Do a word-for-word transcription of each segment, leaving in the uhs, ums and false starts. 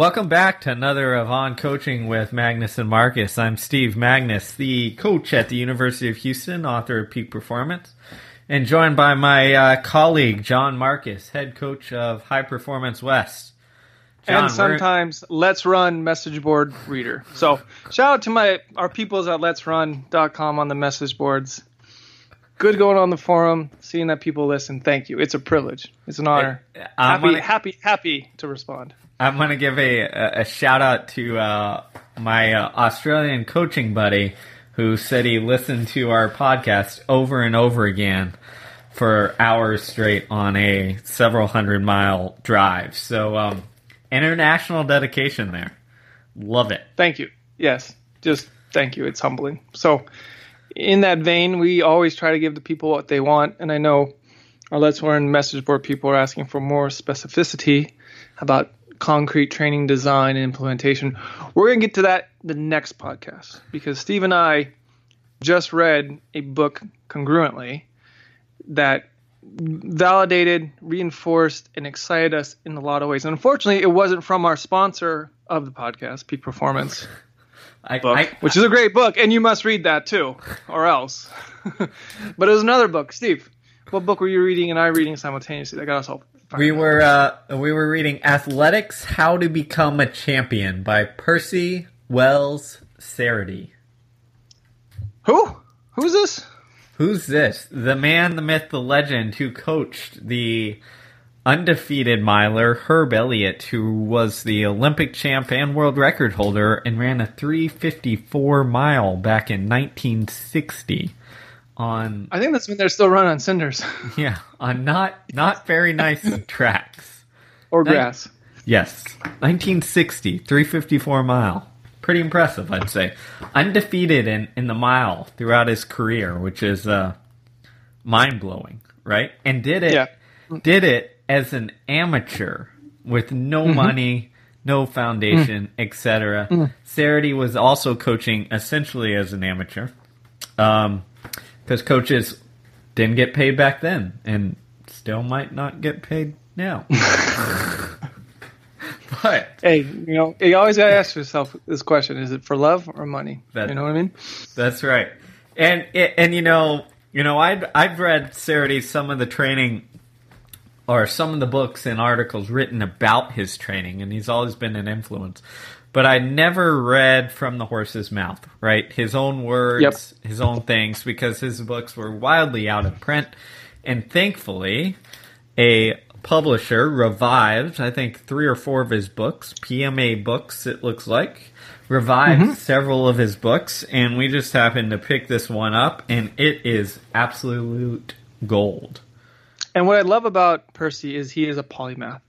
Welcome back to another of On Coaching with Magness and Marcus. I'm Steve Magness, the coach at the University of Houston, author of Peak Performance, and joined by my uh, colleague, John Marcus, head coach of High Performance West. John, and sometimes we're... Let's Run message board reader. So shout out to my our peoples at let's run dot com on the message boards. Good going on the forum, seeing that people listen. Thank you. It's a privilege. It's an honor. I'm happy, gonna, happy, happy to respond. I'm going to give a, a shout out to uh, my uh, Australian coaching buddy who said he listened to our podcast over and over again for hours straight on a several hundred mile drive. So um, international dedication there. Love it. Thank you. Yes. Just thank you. It's humbling. So in that vein, we always try to give the people what they want, and I know our Let's Learn message board people are asking for more specificity about concrete training design and implementation. We're going to get to that the next podcast, because Steve and I just read a book congruently that validated, reinforced, and excited us in a lot of ways. And unfortunately, it wasn't from our sponsor of the podcast, Peak Performance. I, book, I, which is a great book, and you must read that too, or else. But it was another book. Steve, what book were you reading and I reading simultaneously? That got us all. We were uh, we were reading Athletics: How to Become a Champion by Percy Wells Cerutty. Who? Who's this? Who's this? The man, the myth, the legend who coached the undefeated miler Herb Elliott, who was the Olympic champ and world record holder and ran a three fifty-four mile back in nineteen sixty on... I think that's when they're still run on cinders. Yeah, on not not very nice tracks. Or grass. Nin- yes. nineteen sixty, three fifty-four mile. Pretty impressive, I'd say. Undefeated in, in the mile throughout his career, which is uh, mind-blowing, right? And did it... Yeah. Did it as an amateur with no mm-hmm. money, no foundation, mm-hmm. et cetera. Mm-hmm. Cerutty was also coaching essentially as an amateur, because um, coaches didn't get paid back then and still might not get paid now. But hey, you know, you always gotta ask yourself this question: is it for love or money? That, you know what I mean? That's right. And and you know, you know, I've I've read Cerutty some of the training, or some of the books and articles written about his training, and he's always been an influence. But I never read from the horse's mouth, right? His own words, yep. his own things, because his books were wildly out of print. And thankfully, a publisher revived, I think, three or four of his books, P M A books, it looks like, revived mm-hmm. several of his books, and we just happened to pick this one up, and it is absolute gold. And what I love about Percy is he is a polymath.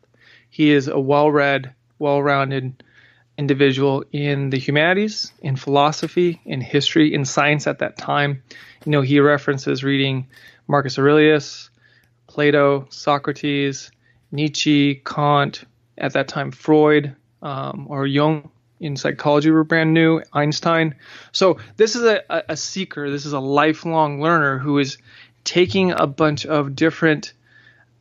He is a well-read, well-rounded individual in the humanities, in philosophy, in history, in science at that time. You know, he references reading Marcus Aurelius, Plato, Socrates, Nietzsche, Kant, at that time Freud, um, or Jung in psychology were brand new, Einstein. So this is a, a, a seeker. This is a lifelong learner who is taking a bunch of different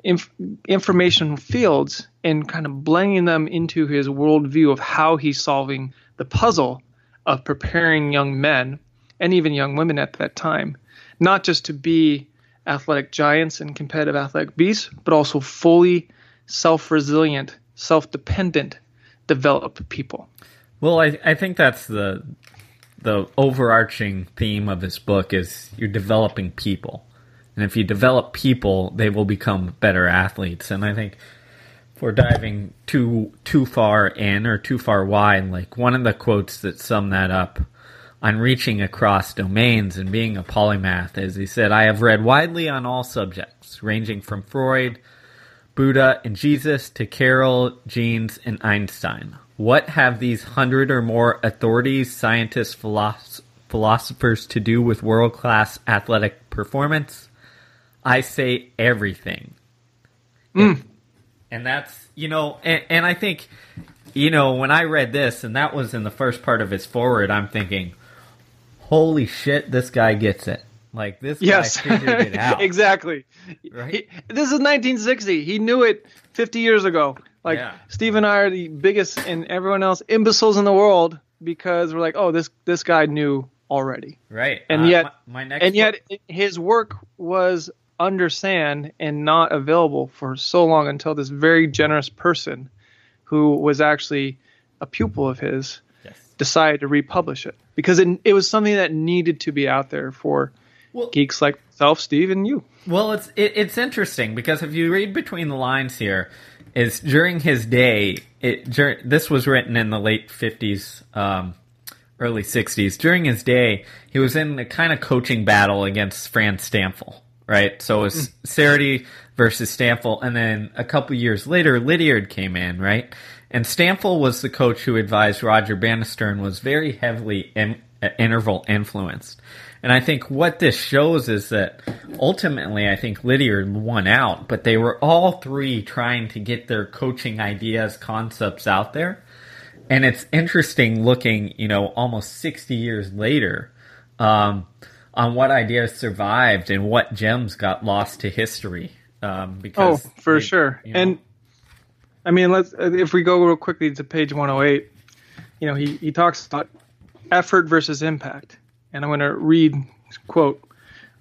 inf- information fields and kind of blending them into his worldview of how he's solving the puzzle of preparing young men and even young women at that time, not just to be athletic giants and competitive athletic beasts, but also fully self-resilient, self-dependent, developed people. Well, I, I think that's the the overarching theme of this book is you're developing people. And if you develop people, they will become better athletes. And I think if we're diving too too far in or too far wide, like one of the quotes that sum that up on reaching across domains and being a polymath is he said, "I have read widely on all subjects, ranging from Freud, Buddha, and Jesus to Carroll, Jeans, and Einstein. What have these hundred or more authorities, scientists, philosoph- philosophers to do with world-class athletic performance? I say everything." Mm. And, and that's, you know, and, and I think, you know, when I read this, and that was in the first part of his foreword, I'm thinking, holy shit, this guy gets it. Like, this yes. guy figured it out. Exactly. Right? He, this is nineteen sixty. He knew it fifty years ago. Like yeah. Steve and I are the biggest and everyone else imbeciles in the world because we're like, oh, this this guy knew already. Right. And uh, yet my, my next and yet his work was understand and not available for so long until this very generous person who was actually a pupil of his yes. decided to republish it because it, it was something that needed to be out there for well, geeks like myself, Steve, and you. Well, it's it, it's interesting because if you read between the lines here, is during his day, it dur- this was written in the late fifties, um, early sixties. During his day, he was in a kind of coaching battle against Franz Stampfl. Right, so it was Cerutty versus Stampfl, and then a couple years later, Lydiard came in, right? And Stampfl was the coach who advised Roger Bannister and was very heavily in, uh, interval influenced. And I think what this shows is that ultimately, I think Lydiard won out, but they were all three trying to get their coaching ideas, concepts out there. And it's interesting looking, you know, almost sixty years later, um, on what ideas survived and what gems got lost to history. Um, because oh, for they, sure. You know. And I mean, let's if we go real quickly to page one oh eight, you know, he, he talks about effort versus impact. And I'm going to read, quote,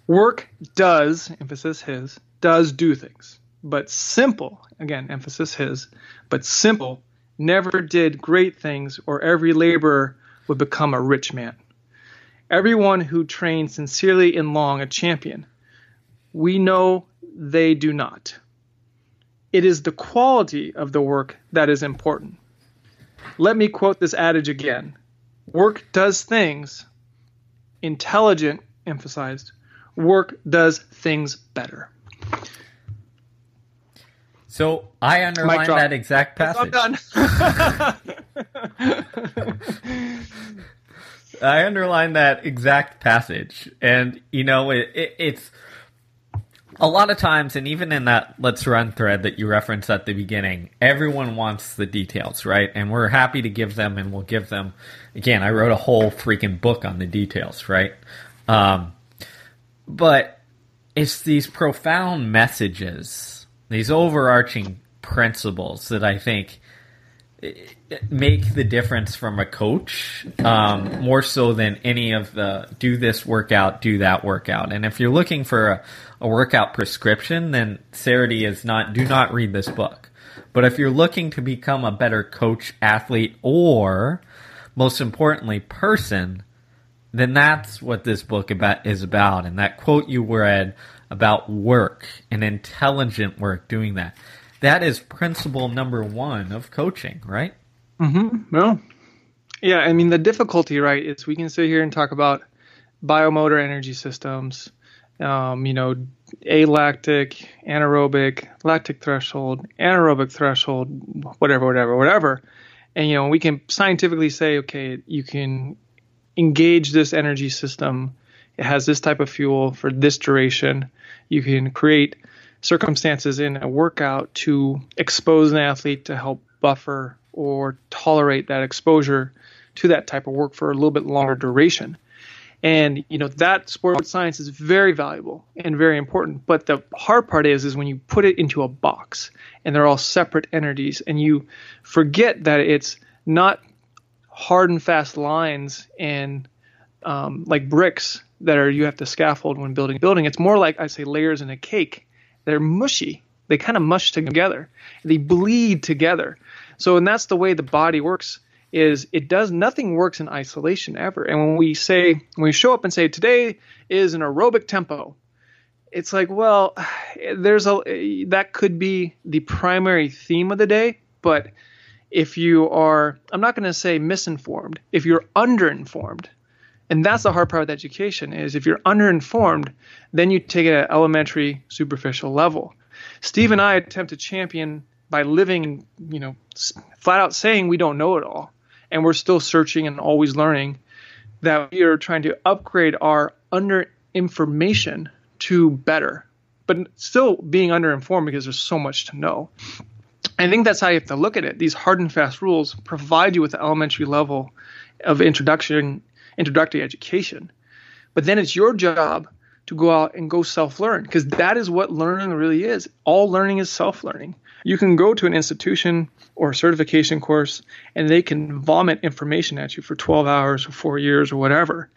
work does, emphasis his, does do things. But simple, again, emphasis his, but simple never did great things or every laborer would become a rich man. Everyone who trains sincerely and long a champion, we know they do not. It is the quality of the work that is important. Let me quote this adage again. Work does things. Intelligent, emphasized, work does things better. So I underlined that exact passage. I'm done. I underlined that exact passage, and, you know, it, it, it's a lot of times, and even in that Let's Run thread that you referenced at the beginning, everyone wants the details, right? And we're happy to give them, and we'll give them. Again, I wrote a whole freaking book on the details, right? Um, but it's these profound messages, these overarching principles that I think make the difference from a coach, um, more so than any of the do this workout, do that workout. And if you're looking for a, a workout prescription, then Cerutty is not, do not read this book. But if you're looking to become a better coach, athlete, or most importantly, person, then that's what this book about is about. And that quote you read about work and intelligent work doing that. That is principle number one of coaching, right? Mm-hmm. Well, yeah, I mean, the difficulty, right, is we can sit here and talk about biomotor energy systems, um, you know, alactic, anaerobic, lactic threshold, anaerobic threshold, whatever, whatever, whatever. And, you know, we can scientifically say, okay, you can engage this energy system. It has this type of fuel for this duration. You can create circumstances in a workout to expose an athlete to help buffer or tolerate that exposure to that type of work for a little bit longer duration. And, you know, that sports science is very valuable and very important. But the hard part is, is when you put it into a box and they're all separate entities and you forget that it's not hard and fast lines and um, like bricks that are you have to scaffold when building a building. It's more like, I say, layers in a cake. They're mushy. They kind of mush together. They bleed together. So, and that's the way the body works is it does nothing works in isolation ever. And when we say, when we show up and say today is an aerobic tempo, it's like, well, there's a, that could be the primary theme of the day. But if you are, I'm not going to say misinformed, if you're underinformed, and that's the hard part with education is if you're underinformed, then you take it at an elementary, superficial level. Steve and I attempt to champion by living, you know, flat out saying we don't know it all. And we're still searching and always learning that we are trying to upgrade our under information to better, but still being underinformed because there's so much to know. I think that's how you have to look at it. These hard and fast rules provide you with the elementary level of introduction Introductory education, but then it's your job to go out and go self-learn, because that is what learning really is. All learning is self-learning. You can go to an institution or a certification course and they can vomit information at you for twelve hours or four years or whatever.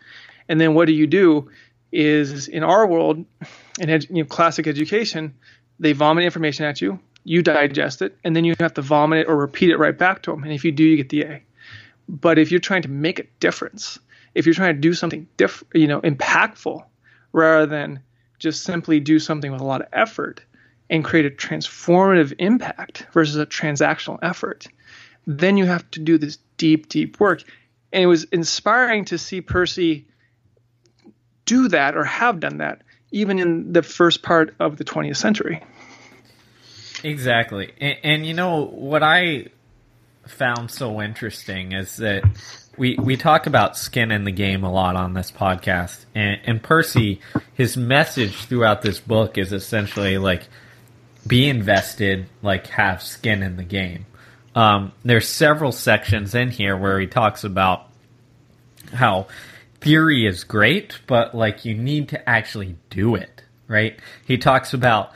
And then what do you do is, in our world, in edu- you know, classic education, they vomit information at you, you digest it, and then you have to vomit it or repeat it right back to them. And if you do, you get the A. But if you're trying to make a difference, if you're trying to do something diff- you know, impactful, rather than just simply do something with a lot of effort and create a transformative impact versus a transactional effort, then you have to do this deep, deep work. And it was inspiring to see Percy do that, or have done that, even in the first part of the twentieth century. Exactly. And, and you know, what I found so interesting is that we, we talk about skin in the game a lot on this podcast. And, and Percy, his message throughout this book is essentially like, be invested, like have skin in the game. Um, there's several sections in here where he talks about how theory is great, but like you need to actually do it, right? He talks about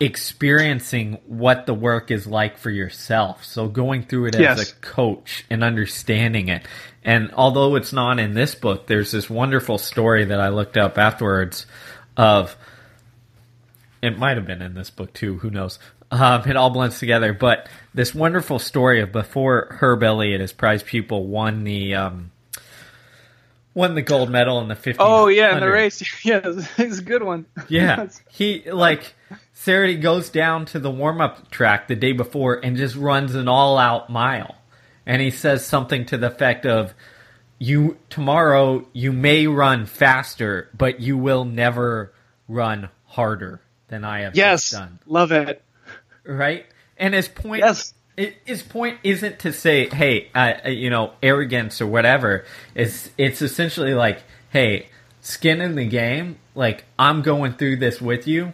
experiencing what the work is like for yourself. So going through it yes. as a coach and understanding it. And although it's not in this book, there's this wonderful story that I looked up afterwards of, it might have been in this book too, who knows? Um, it all blends together. But this wonderful story of before Herb Elliott, his prize pupil, won the um, won the gold medal in the fifteen hundreds. Oh, yeah, in the race. Yeah, it's a good one. Yeah. He, like, Cerutty goes down to the warm-up track the day before and just runs an all-out mile. And he says something to the effect of, "You tomorrow you may run faster, but you will never run harder than I have yes, just done." Yes, love it. Right? And his point... Yes. His point isn't to say, hey, uh, you know, arrogance or whatever. It's it's essentially like, hey, skin in the game. Like, I'm going through this with you.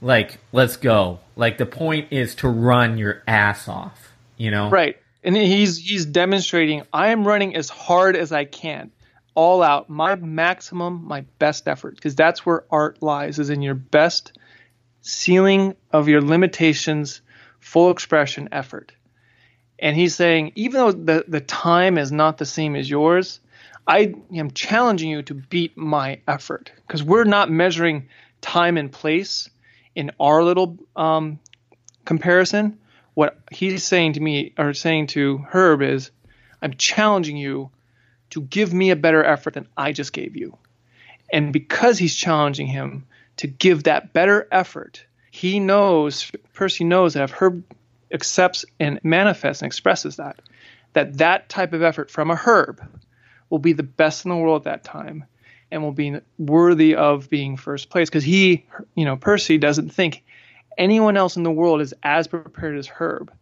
Like, let's go. Like, the point is to run your ass off, you know? Right. And he's he's demonstrating, I am running as hard as I can, all out, my maximum, my best effort. Because that's where art lies, is in your best ceiling of your limitations, full expression effort. And he's saying, even though the, the time is not the same as yours, I am challenging you to beat my effort, because we're not measuring time and place in our little um, comparison. What he's saying to me, or saying to Herb, is I'm challenging you to give me a better effort than I just gave you. And because he's challenging him to give that better effort, he knows, Percy knows, that if Herb accepts and manifests and expresses that, that that type of effort from a Herb will be the best in the world at that time and will be worthy of being first place. Because he, you know, Percy doesn't think anyone else in the world is as prepared as Herb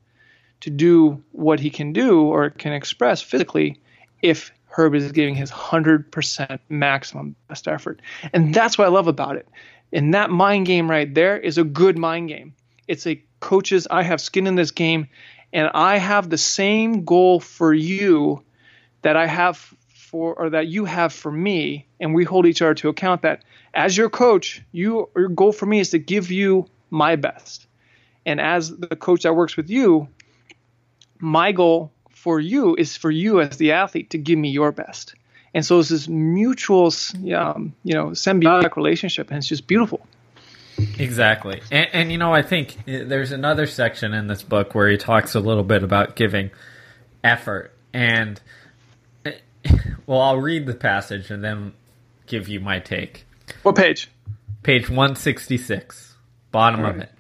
to do what he can do or can express physically if Herb is giving his one hundred percent maximum best effort. And that's what I love about it. And that mind game right there is a good mind game. It's a coach's, I have skin in this game, and I have the same goal for you that I have for, or that you have for me, and we hold each other to account that as your coach, you, your goal for me is to give you my best. And as the coach that works with you, my goal for you is for you as the athlete to give me your best. And so it's this mutual, um, you know, symbiotic relationship, and it's just beautiful. Exactly. And, and, you know, I think there's another section in this book where he talks a little bit about giving effort. And, well, I'll read the passage and then give you my take. What page? Page one sixty-six, bottom right of it.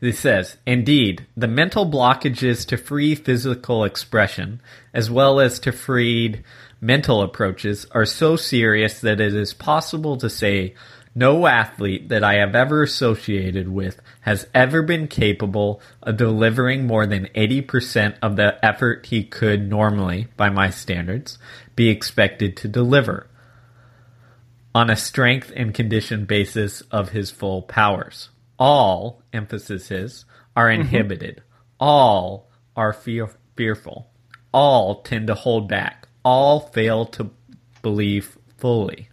This says, "Indeed, the mental blockages to free physical expression, as well as to freed mental approaches, are so serious that it is possible to say no athlete that I have ever associated with has ever been capable of delivering more than eighty percent of the effort he could normally, by my standards, be expected to deliver on a strength and condition basis of his full powers. All," emphasis is, "are inhibited. Mm-hmm. All are fear- fearful. All tend to hold back. All fail to believe fully.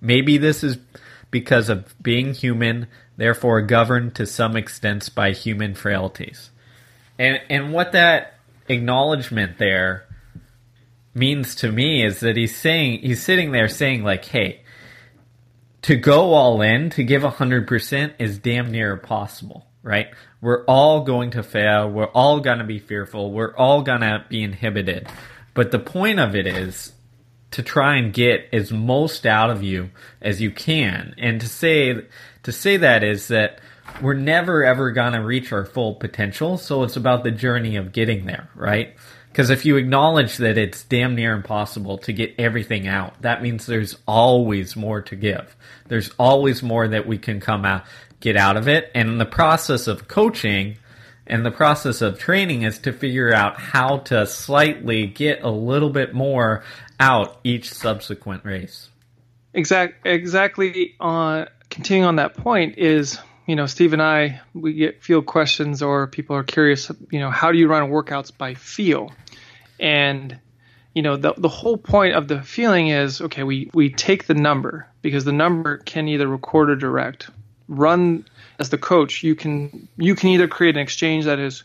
Maybe this is because of being human, therefore governed to some extent by human frailties. And and what that acknowledgement there means to me is that he's saying, he's sitting there saying, like, hey, to go all in, to give one hundred percent is damn near impossible, right? We're all going to fail. We're all going to be fearful. We're all going to be inhibited. But the point of it is to try and get as most out of you as you can. And to say, to say that is that we're never, ever going to reach our full potential. So it's about the journey of getting there, right? Because if you acknowledge that it's damn near impossible to get everything out, that means there's always more to give. There's always more that we can come out, get out of it. And the process of coaching and the process of training is to figure out how to slightly get a little bit more out each subsequent race. Exact, exactly. Uh, continuing on that point is, you know, Steve and I, we get field questions, or people are curious, you know, how do you run workouts by feel? And, you know, the the whole point of the feeling is, okay, we, we take the number, because the number can either record or direct. Run as the coach, you can you can either create an exchange that is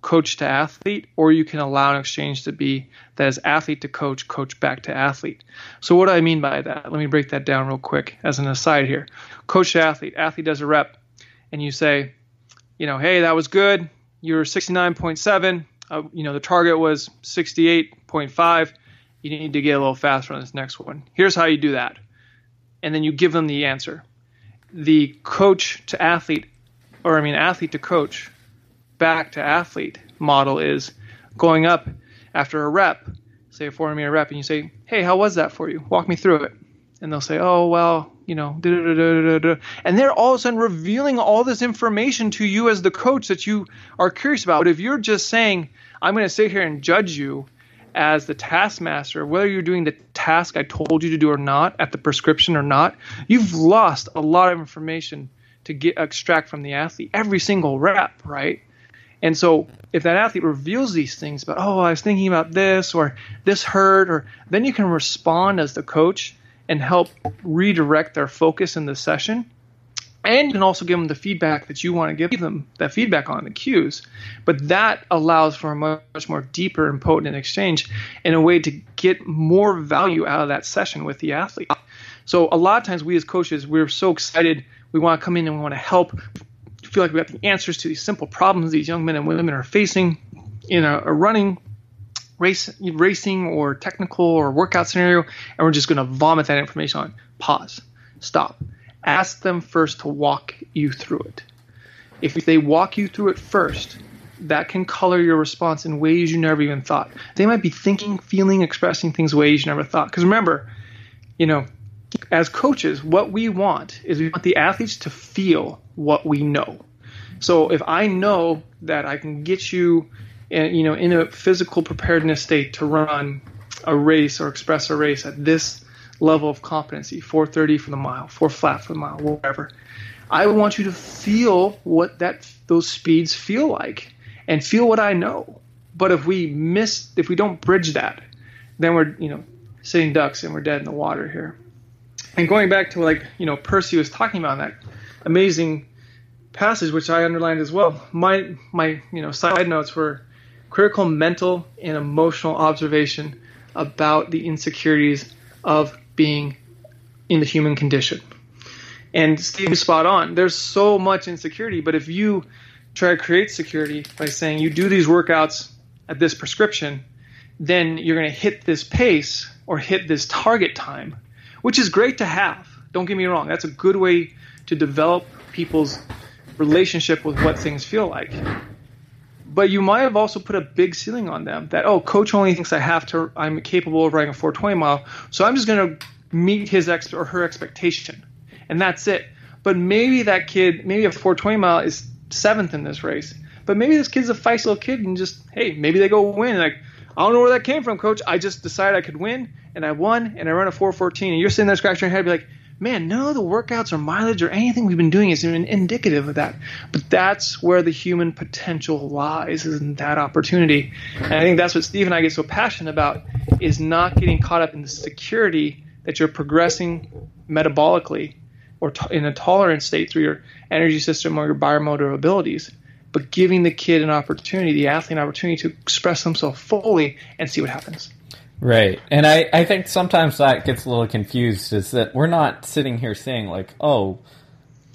coach to athlete, or you can allow an exchange to be that is athlete to coach, coach back to athlete. So what do I mean by that? Let me break that down real quick as an aside here. Coach to athlete, athlete does a rep, and you say, you know, hey, that was good. You're sixty-nine point seven. Uh, you know, the target was sixty-eight point five. You need to get a little faster on this next one. Here's how you do that. And then you give them the answer. The coach to athlete, or I mean athlete to coach, back to athlete model is going up after a rep, say a four hundred meter rep, and you say, hey, how was that for you? Walk me through it. And they'll say, oh, well, you know, da da da da da. And they're all of a sudden revealing all this information to you as the coach that you are curious about. But if you're just saying, I'm going to sit here and judge you as the taskmaster, whether you're doing the task I told you to do or not, at the prescription or not, you've lost a lot of information to get extract from the athlete every single rep, right? And so if that athlete reveals these things about, oh, I was thinking about this, or this hurt, or then you can respond as the coach and help redirect their focus in the session. And you can also give them the feedback that you want to give them, that feedback on the cues. But that allows for a much more deeper and potent exchange in a way to get more value out of that session with the athlete. So a lot of times we as coaches, we're so excited. We want to come in and we want to help. Feel like we got the answers to these simple problems these young men and women are facing in a, a running race, racing or technical or workout scenario, and we're just going to vomit that information on. Pause. Stop. Ask them first to walk you through it. If they walk you through it first, that can color your response in ways you never even thought. They might be thinking, feeling, expressing things ways you never thought. Because remember, you know, as coaches, what we want is we want the athletes to feel what we know. So if I know that I can get you, in, you know, in a physical preparedness state to run a race or express a race at this level of competency, four thirty for the mile, four flat for the mile, whatever, I want you to feel what that those speeds feel like and feel what I know. But if we miss, if we don't bridge that, then we're, you know, sitting ducks and we're dead in the water here. And going back to, like, you know, Percy was talking about in that amazing passage, which I underlined as well. My my you know side notes were critical mental and emotional observation about the insecurities of being in the human condition. And Steve is spot on. There's so much insecurity, but if you try to create security by saying you do these workouts at this prescription, then you're going to hit this pace or hit this target time, which is great to have. Don't get me wrong. That's a good way to develop people's relationship with what things feel like. But you might have also put a big ceiling on them that, oh, coach only thinks I have to, I'm capable of running a four twenty mile, so I'm just going to meet his ex or her expectation, and that's it. But maybe that kid, maybe a four twenty mile is seventh in this race, but maybe this kid's a feisty little kid and just, hey, maybe they go win. Like, I don't know where that came from, coach. I just decided I could win, and I won, and I run a four fourteen, and you're sitting there scratching your head and be like, man, none of the workouts or mileage or anything we've been doing is even indicative of that. But that's where the human potential lies, is in that opportunity. And I think that's what Steve and I get so passionate about, is not getting caught up in the security that you're progressing metabolically or to- in a tolerant state through your energy system or your biomotor abilities, but giving the kid an opportunity, the athlete an opportunity to express himself fully and see what happens. Right. And I, I think sometimes that gets a little confused, is that we're not sitting here saying like, oh,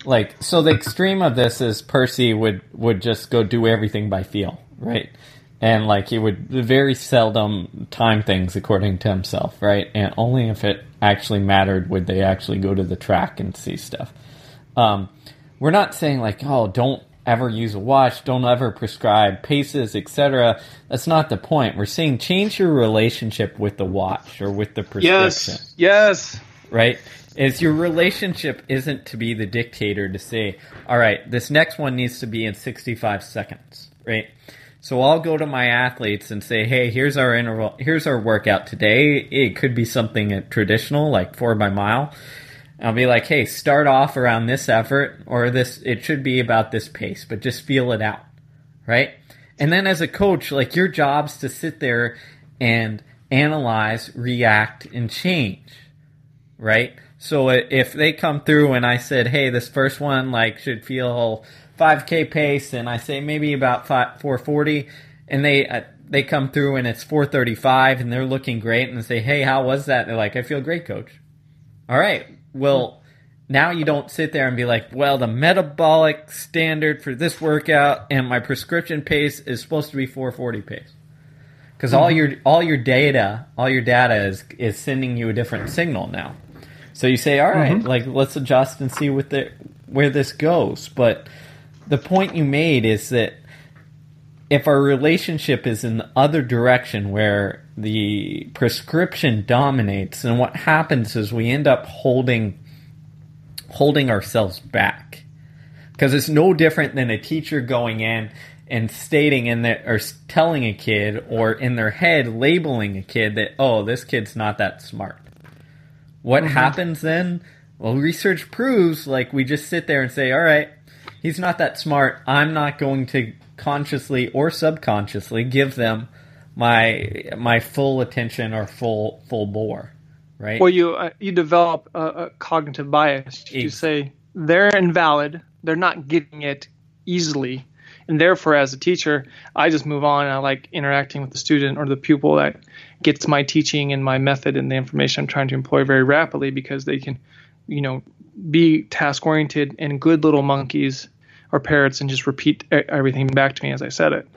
like, so the extreme of this is Percy would, would just go do everything by feel, right? And like he would very seldom time things according to himself, right? And only if it actually mattered would they actually go to the track and see stuff. Um, we're not saying like, oh, don't ever use a watch, don't ever prescribe paces, et cetera. That's not the point. We're saying change your relationship with the watch or with the prescription. Yes, yes. Right? Is your relationship isn't to be the dictator to say, all right, this next one needs to be in sixty-five seconds, right? So I'll go to my athletes and say, hey, here's our interval, here's our workout today. It could be something traditional, like four by mile. I'll be like, hey, start off around this effort or this, it should be about this pace, but just feel it out, right? And then as a coach, like your job's to sit there and analyze, react, and change, right? So if they come through and I said, hey, this first one like should feel five K pace, and I say maybe about four forty, and they uh, they come through and it's four thirty-five and they're looking great and say, hey, how was that? And they're like, I feel great, coach. All right. Well, now you don't sit there and be like, well, the metabolic standard for this workout and my prescription pace is supposed to be four forty pace. Because mm-hmm. all your all your data, all your data is is sending you a different signal now. So you say, all right, mm-hmm. like let's adjust and see what the, where this goes. But the point you made is that if our relationship is in the other direction where the prescription dominates, then what happens is we end up holding holding ourselves back. Because it's no different than a teacher going in and stating in their, or telling a kid or in their head labeling a kid that, oh, this kid's not that smart. What mm-hmm. happens then? Well, research proves like we just sit there and say, all right, he's not that smart. I'm not going to consciously or subconsciously give them my my full attention or full full bore, right? Well, you uh, you develop a, a cognitive bias. You say they're invalid, they're not getting it easily, and therefore, as a teacher, I just move on. And I like interacting with the student or the pupil that gets my teaching and my method and the information I'm trying to employ very rapidly, because they can, you know, be task oriented and good little monkeys or parrots and just repeat everything back to me as I said it.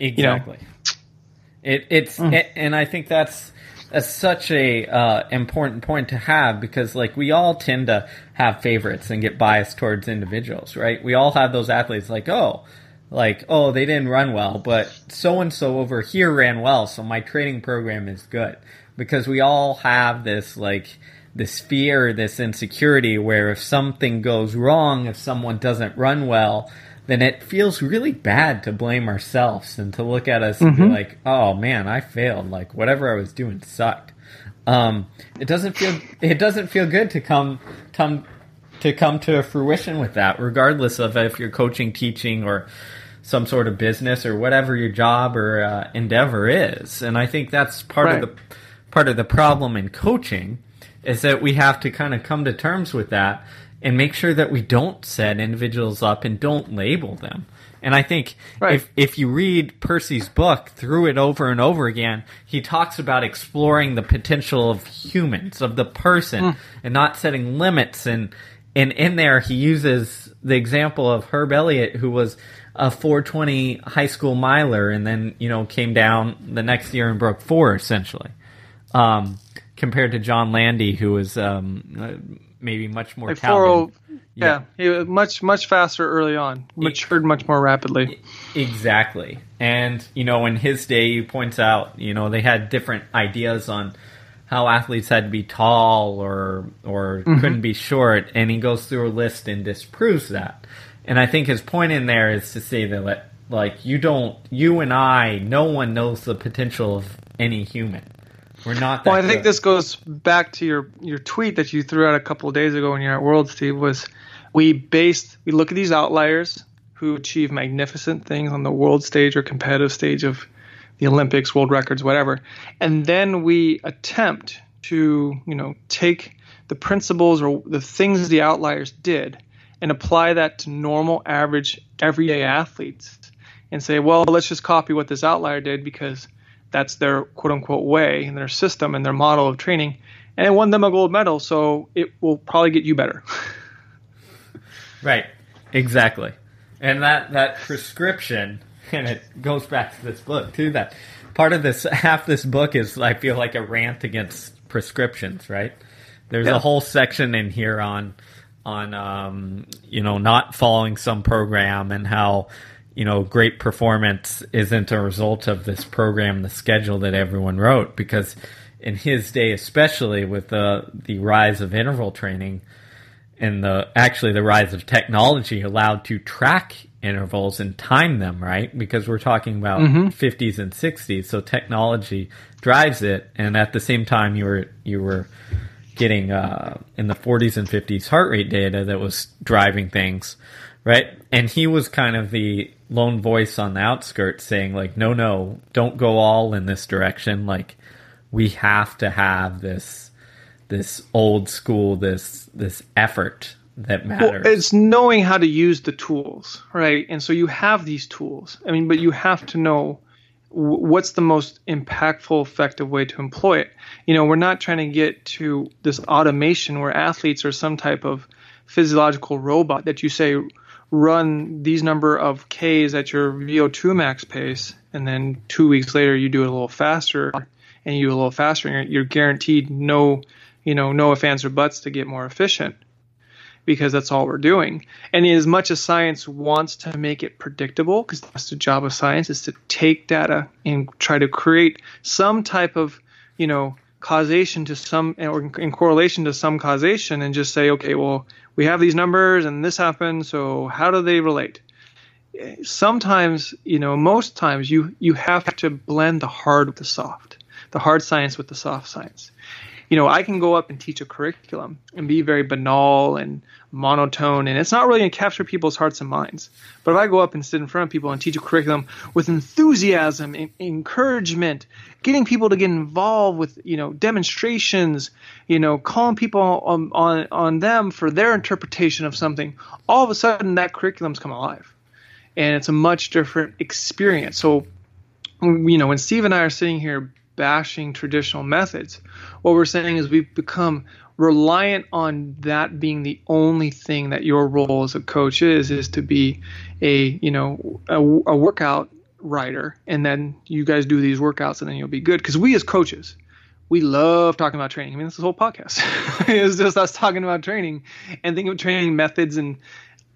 Exactly. You know? It it's mm. it, and I think that's that's such a uh, important point to have, because like we all tend to have favorites and get biased towards individuals, right? We all have those athletes like, oh, like oh they didn't run well, but so and so over here ran well, so my training program is good, because we all have this like. This fear, this insecurity, where if something goes wrong, if someone doesn't run well, then it feels really bad to blame ourselves and to look at us mm-hmm. and be like, oh man, I failed. Like whatever I was doing sucked. Um, it doesn't feel it doesn't feel good to come come to come to fruition with that, regardless of if you're coaching, teaching, or some sort of business or whatever your job or uh, endeavor is. And I think that's part right. of the part of the problem in coaching. Is that we have to kind of come to terms with that and make sure that we don't set individuals up and don't label them. And I think right. if if you read Percy's book through it over and over again, he talks about exploring the potential of humans, of the person, mm. and not setting limits. And, and in there, he uses the example of Herb Elliott, who was a four twenty high school miler and then, you know, came down the next year and broke four, essentially. Um compared to John Landy, who was um, maybe much more like talented. Yeah. yeah, he was much, much faster early on, matured it, much more rapidly. Exactly. And, you know, in his day, he points out, you know, they had different ideas on how athletes had to be tall or or mm-hmm. couldn't be short, and he goes through a list and disproves that. And I think his point in there is to say that, like, you don't, you and I, no one knows the potential of any human. We're not that well, I think good. This goes back to your, your tweet that you threw out a couple of days ago when you were at World, Steve, was we based we look at these outliers who achieve magnificent things on the world stage or competitive stage of the Olympics, world records, whatever, and then we attempt to, you know, take the principles or the things the outliers did and apply that to normal, average, everyday athletes and say, well, let's just copy what this outlier did because that's their quote-unquote way and their system and their model of training, and it won them a gold medal, so it will probably get you better. Right, exactly. And that, that prescription, and it goes back to this book too, that part of this, half this book is, I feel like, a rant against prescriptions, right? There's yeah. a whole section in here on, on um, you know, not following some program and how, you know, great performance isn't a result of this program, the schedule that everyone wrote, because in his day, especially with the, the rise of interval training and the actually the rise of technology allowed to track intervals and time them, right? Because we're talking about mm-hmm. fifties and sixties, so technology drives it. And at the same time, you were you were getting uh, in the forties and fifties heart rate data that was driving things, right? And he was kind of the lone voice on the outskirts saying, like, no, no, don't go all in this direction. Like, we have to have this this old school, this this effort that matters. Well, it's knowing how to use the tools, right? And so you have these tools. I mean, but you have to know what's the most impactful, effective way to employ it. You know, we're not trying to get to this automation where athletes are some type of physiological robot that you say, run these number of Ks at your V O two max pace, and then two weeks later you do it a little faster, and you do it a little faster, and you're guaranteed no, you know, no ifs, ands, or buts to get more efficient, because that's all we're doing. And as much as science wants to make it predictable, because that's the job of science, is to take data and try to create some type of, you know, causation to some, or in correlation to some causation, and just say, okay, well, we have these numbers and this happened, so how do they relate? Sometimes, you know, most times you, you have to blend the hard with the soft, the hard science with the soft science. You know, I can go up and teach a curriculum and be very banal and monotone, and it's not really going to capture people's hearts and minds. But if I go up and sit in front of people and teach a curriculum with enthusiasm and encouragement, getting people to get involved with, you know, demonstrations, you know, calling people on, on, on them for their interpretation of something, all of a sudden that curriculum's come alive. And it's a much different experience. So, you know, when Steve and I are sitting here bashing traditional methods, what we're saying is we've become reliant on that being the only thing that your role as a coach is, is to be a, you know, a, a workout writer. And then you guys do these workouts and then you'll be good. Because we as coaches, we love talking about training. I mean, this is a whole podcast. It's just us talking about training and thinking of training methods and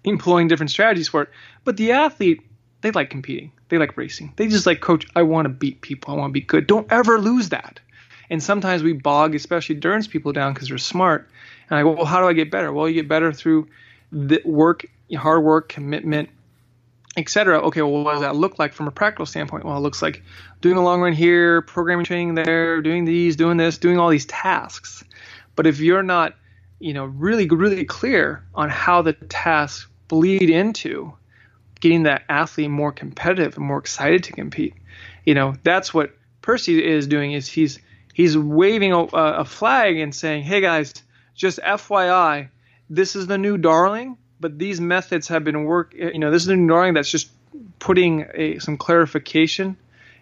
employing different strategies for it. But the athlete, they like competing. They like racing. They just like, coach, I want to beat people. I want to be good. Don't ever lose that. And sometimes we bog, especially endurance people, down because they're smart. And I go, well, how do I get better? Well, you get better through the work, hard work, commitment, et cetera. Okay, well, what does that look like from a practical standpoint? Well, it looks like doing a long run here, programming training there, doing these, doing this, doing all these tasks. But if you're not, you know, really, really clear on how the tasks bleed into getting that athlete more competitive and more excited to compete, you know, that's what Percy is doing. Is he's He's waving a, a flag and saying, hey, guys, just F Y I, this is the new darling, but these methods have been work. You know, this is the new darling that's just putting a, some clarification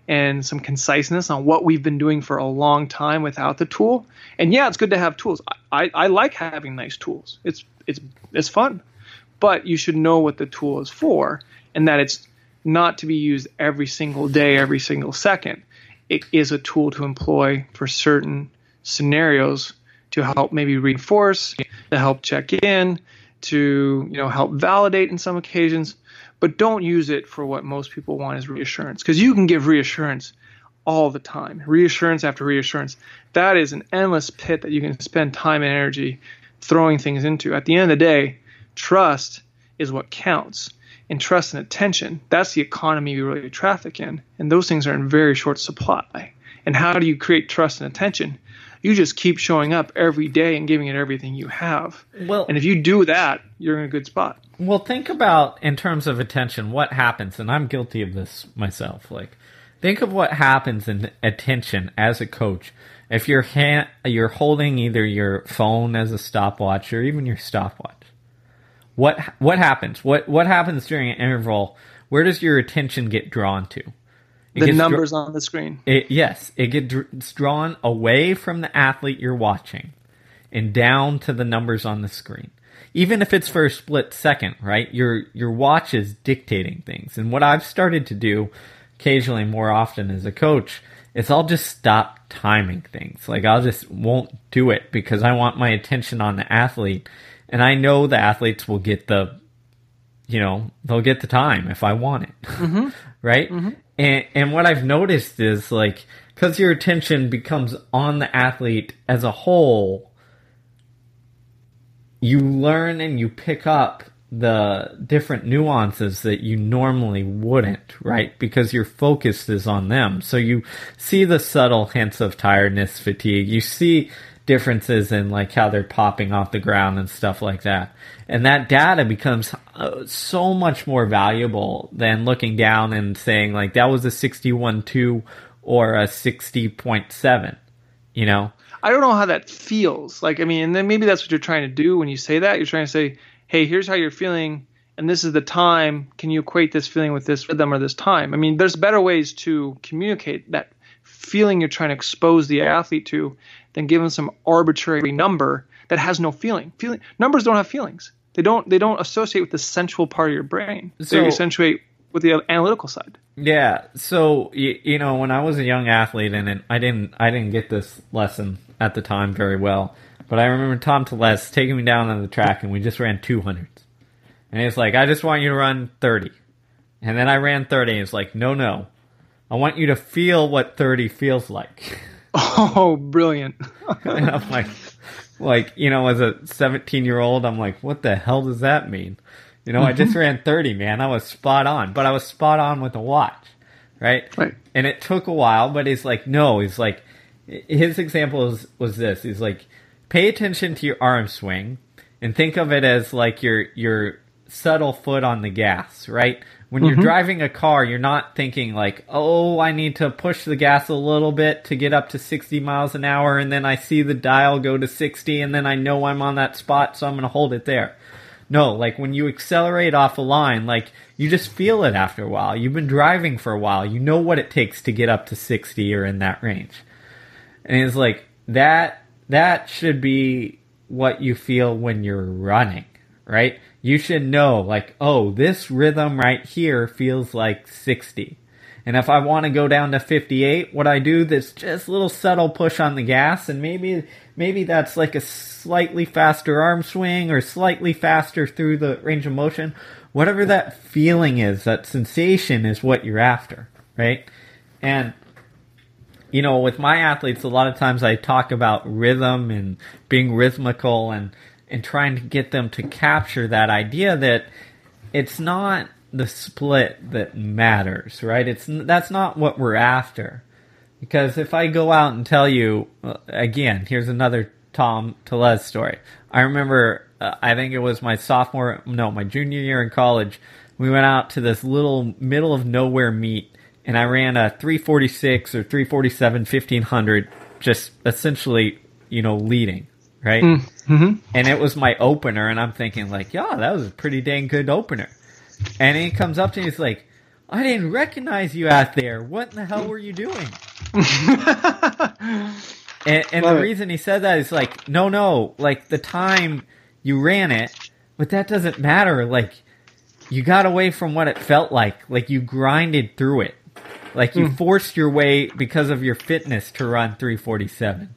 and some conciseness on what we've been doing for a long time without the tool. And, yeah, it's good to have tools. I, I, I like having nice tools. It's, it's, it's fun. But you should know what the tool is for and that it's not to be used every single day, every single second. It is a tool to employ for certain scenarios to help maybe reinforce, to help check in, to, you know, help validate in some occasions. But don't use it for what most people want is reassurance, because you can give reassurance all the time, reassurance after reassurance. That is an endless pit that you can spend time and energy throwing things into. At the end of the day, trust is what counts. And trust and attention, that's the economy we really traffic in. And those things are in very short supply. And how do you create trust and attention? You just keep showing up every day and giving it everything you have. Well, and if you do that, you're in a good spot. Well, think about, in terms of attention, what happens, and I'm guilty of this myself. Like, think of what happens in attention as a coach If you're ha- you're holding either your phone as a stopwatch or even your stopwatch, what what happens? What what happens during an interval? Where does your attention get drawn to? It the numbers dra- on the screen. It, yes, it gets drawn away from the athlete you're watching and down to the numbers on the screen. Even if it's for a split second, right? Your your watch is dictating things. And what I've started to do occasionally more often as a coach is I'll just stop timing things. Like I'll just won't do it because I want my attention on the athlete. And I know the athletes will get the, you know, they'll get the time if I want it. Mm-hmm. Right? Mm-hmm. And, and what I've noticed is, like, because your attention becomes on the athlete as a whole, you learn and you pick up the different nuances that you normally wouldn't, right? Because your focus is on them. So you see the subtle hints of tiredness, fatigue. You see differences in, like, how they're popping off the ground and stuff like that. And that data becomes uh, so much more valuable than looking down and saying, like, that was a sixty-one point two or a sixty point seven, you know? I don't know how that feels. Like, I mean, and then maybe that's what you're trying to do when you say that. You're trying to say, hey, here's how you're feeling, and this is the time. Can you equate this feeling with this rhythm or this time? I mean, there's better ways to communicate that feeling you're trying to expose the athlete to than give them some arbitrary number that has no feeling. Feeling numbers don't have feelings. They don't they don't associate with the sensual part of your brain. So, they accentuate with the analytical side. Yeah. So, you, you know, when I was a young athlete, and I didn't I didn't get this lesson at the time very well, but I remember Tom Tellez taking me down on the track, and we just ran two hundreds. And he's like, I just want you to run thirty. And then I ran thirty, and he's like, no, no. I want you to feel what thirty feels like. Oh, brilliant. And I'm like, like, you know, as a seventeen-year-old, I'm like, what the hell does that mean? You know, mm-hmm. I just ran thirty, man. I was spot on. But I was spot on with the watch, right? Right. And it took a while, but he's like, no. He's like, his example was, was this. He's like, pay attention to your arm swing and think of it as like your your subtle foot on the gas, right? When mm-hmm. you're driving a car, you're not thinking like, oh, I need to push the gas a little bit to get up to sixty miles an hour, and then I see the dial go to sixty, and then I know I'm on that spot, so I'm going to hold it there. No, like when you accelerate off a line, like you just feel it after a while. You've been driving for a while. You know what it takes to get up to sixty or in that range. And it's like that that should be what you feel when you're running, right? You should know like, oh, this rhythm right here feels like sixty. And if I want to go down to fifty-eight, what I do, this just little subtle push on the gas, and maybe maybe that's like a slightly faster arm swing or slightly faster through the range of motion. Whatever that feeling is, that sensation is what you're after, right? And, you know, with my athletes, a lot of times I talk about rhythm and being rhythmical and, and trying to get them to capture that idea that it's not the split that matters, right? It's that's not what we're after. Because if I go out and tell you, again, here's another Tom Tellez story. I remember, uh, I think it was my sophomore, no, my junior year in college, we went out to this little middle of nowhere meet, and I ran a three forty-six or three forty-seven fifteen hundred, just essentially, you know, leading, right? Mm-hmm. And it was my opener, and I'm thinking like, yeah, that was a pretty dang good opener. And he comes up to me and he's like, I didn't recognize you out there. What in the hell were you doing? and and the it. reason he said that is like, no, no, like the time you ran it, but that doesn't matter. Like you got away from what it felt like. Like you grinded through it. Like you mm. forced your way because of your fitness to run three forty-seven.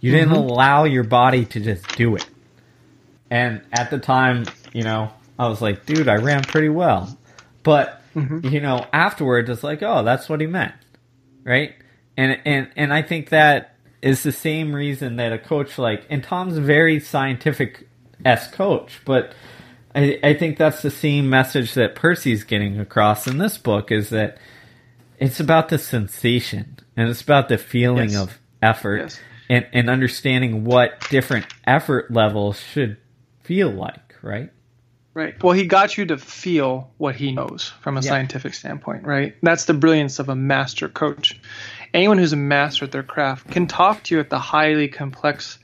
You mm-hmm. didn't allow your body to just do it. And at the time, you know, I was like, dude, I ran pretty well. But, mm-hmm. you know, afterwards, it's like, oh, that's what he meant, right? And, and and I think that is the same reason that a coach like, and Tom's a very scientific-esque coach, but I, I think that's the same message that Percy's getting across in this book is that it's about the sensation and it's about the feeling yes. of effort yes. and, and understanding what different effort levels should feel like, right? Right. Well, he got you to feel what he knows from a yeah. scientific standpoint, right? That's the brilliance of a master coach. anyone who's a master at their craft can talk to you at the highly complex,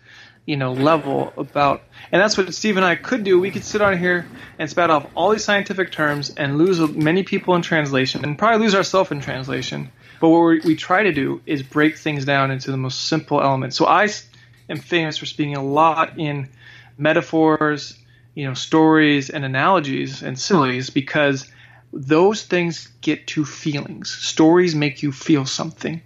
you know, level about, and that's what Steve and I could do. We could sit on here and spout off all these scientific terms and lose many people in translation and probably lose ourselves in translation. But what we, we try to do is break things down into the most simple elements. So I am famous for speaking a lot in metaphors, you know, stories and analogies and similes, because those things get to feelings. Stories make you feel something.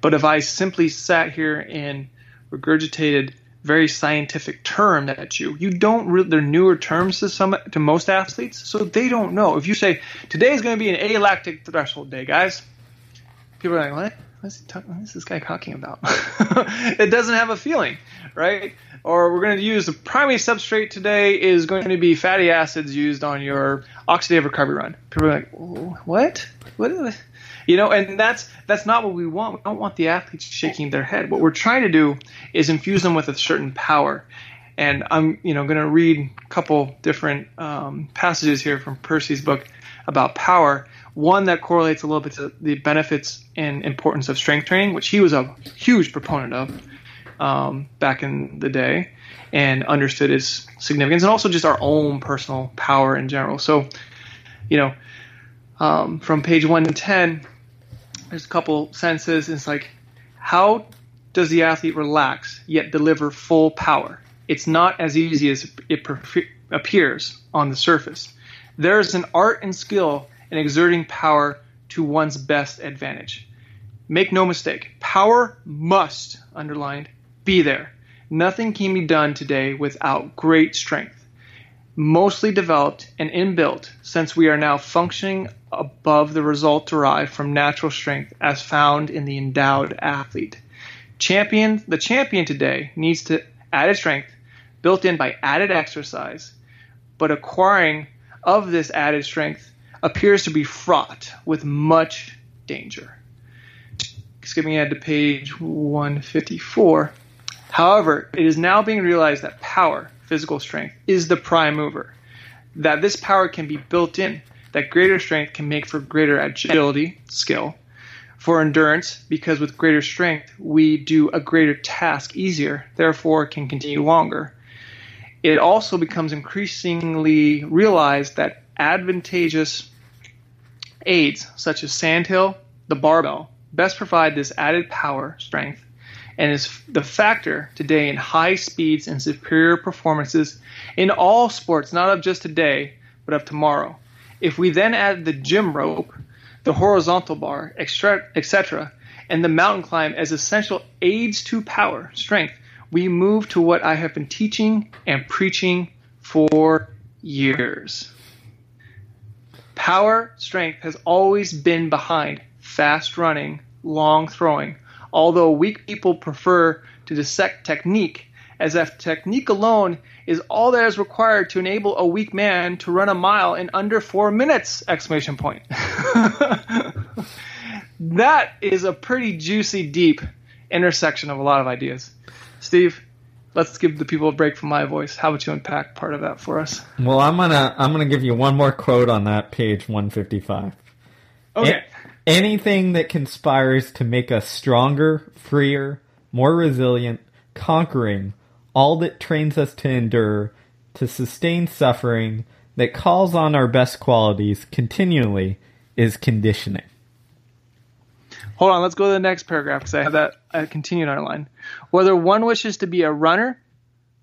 But if I simply sat here and regurgitated very scientific term at you, you don't really, they're newer terms to some, to most athletes, so they don't know. If you say, today's going to be an alactic threshold day, guys, people are like, what? What's he talking, what is this guy talking about? It doesn't have a feeling, right? Or we're going to use the primary substrate today is going to be fatty acids used on your oxidative recovery run. People are like, oh, what? What? You know, and that's that's not what we want. We don't want the athletes shaking their head. What we're trying to do is infuse them with a certain power. And I'm, you know, going to read a couple different um, passages here from Percy's book about power. One that correlates a little bit to the benefits and importance of strength training, which he was a huge proponent of um, back in the day and understood its significance, and also just our own personal power in general. So, you know, um, from page one ten, there's a couple sentences. It's like, how does the athlete relax yet deliver full power? It's not as easy as it appears on the surface. There's an art and skill and exerting power to one's best advantage. Make no mistake, power must, underlined, be there. Nothing can be done today without great strength, mostly developed and inbuilt, since we are now functioning above the result derived from natural strength as found in the endowed athlete. Champion, the champion today needs to added strength built in by added exercise, but acquiring of this added strength appears to be fraught with much danger. Skipping ahead to page one fifty-four. However, it is now being realized that power, physical strength, is the prime mover, that this power can be built in, that greater strength can make for greater agility, skill, for endurance, because with greater strength, we do a greater task easier, therefore can continue longer. It also becomes increasingly realized that advantageous aids such as sandhill, the barbell, best provide this added power, strength, and is the factor today in high speeds and superior performances in all sports, not of just today, but of tomorrow. If we then add the gym rope, the horizontal bar, et cetera, and the mountain climb as essential aids to power, strength, we move to what I have been teaching and preaching for years. Power, strength has always been behind fast running, long throwing, although weak people prefer to dissect technique as if technique alone is all that is required to enable a weak man to run a mile in under four minutes, exclamation point. That is a pretty juicy, deep intersection of a lot of ideas. Steve, let's give the people a break from my voice. How would you unpack part of that for us? Well, I'm gonna I'm gonna give you one more quote on that page one fifty-five. Okay. A- anything that conspires to make us stronger, freer, more resilient, conquering, all that trains us to endure, to sustain suffering, that calls on our best qualities continually, is conditioning. Hold on, let's go to the next paragraph because I have that uh, continued underline. Whether one wishes to be a runner,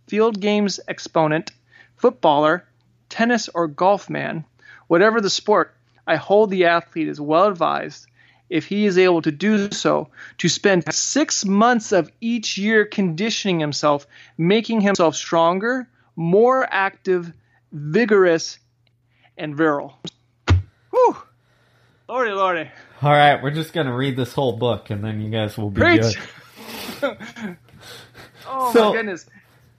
field games exponent, footballer, tennis or golf man, whatever the sport, I hold the athlete is well advised, if he is able to do so, to spend six months of each year conditioning himself, making himself stronger, more active, vigorous, and virile. Whew! Lordy, lordy. All right, we're just going to read this whole book, and then you guys will be Preach. Good. Oh, so, my goodness.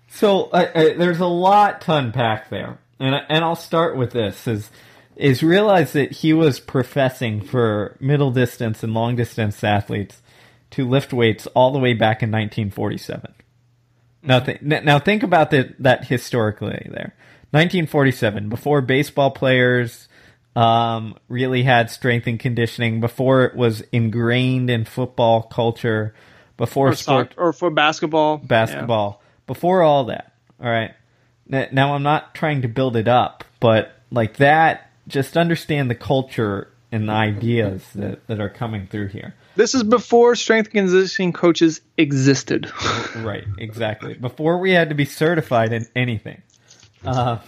So uh, uh, there's a lot to unpack there, and and I'll start with this, is, is realize that he was professing for middle distance and long distance athletes to lift weights all the way back in nineteen forty-seven. Now, th- now think about the, that historically there. nineteen forty-seven, before baseball players... um, really had strength and conditioning before it was ingrained in football culture, before or sport soccer, or for basketball, basketball, yeah. Before all that. All right. Now, I'm not trying to build it up, but like that, just understand the culture and the ideas that, that are coming through here. This is before strength and conditioning coaches existed. Right, exactly. Before we had to be certified in anything. Uh,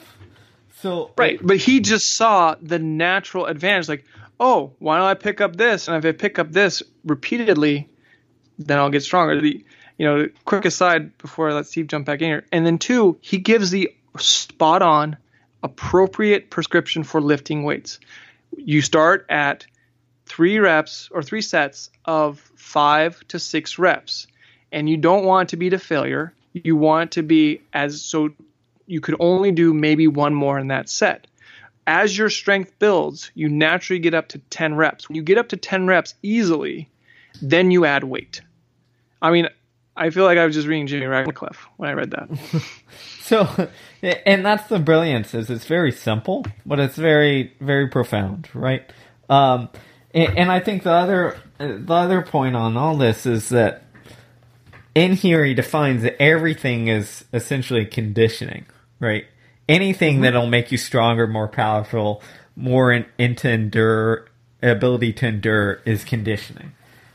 so Right, but he just saw the natural advantage. Like, oh, why don't I pick up this? And if I pick up this repeatedly, then I'll get stronger. The, you know, quick aside before I let Steve jump back in here. And then two, he gives the spot-on appropriate prescription for lifting weights. You start at three reps or three sets of five to six reps, and you don't want to be to failure. You want to be as so you could only do maybe one more in that set. As your strength builds, you naturally get up to ten reps. When you get up to ten reps easily, then you add weight. I mean, I feel like I was just reading Jimmy Radcliffe when I read that. So, and that's the brilliance, is it's very simple, but it's very, very profound, right? Um, and, and I think the other, the other point on all this is that in here he defines that everything is essentially conditioning, right? Anything mm-hmm. that'll make you stronger, more powerful, more in, into endure, ability to endure is conditioning.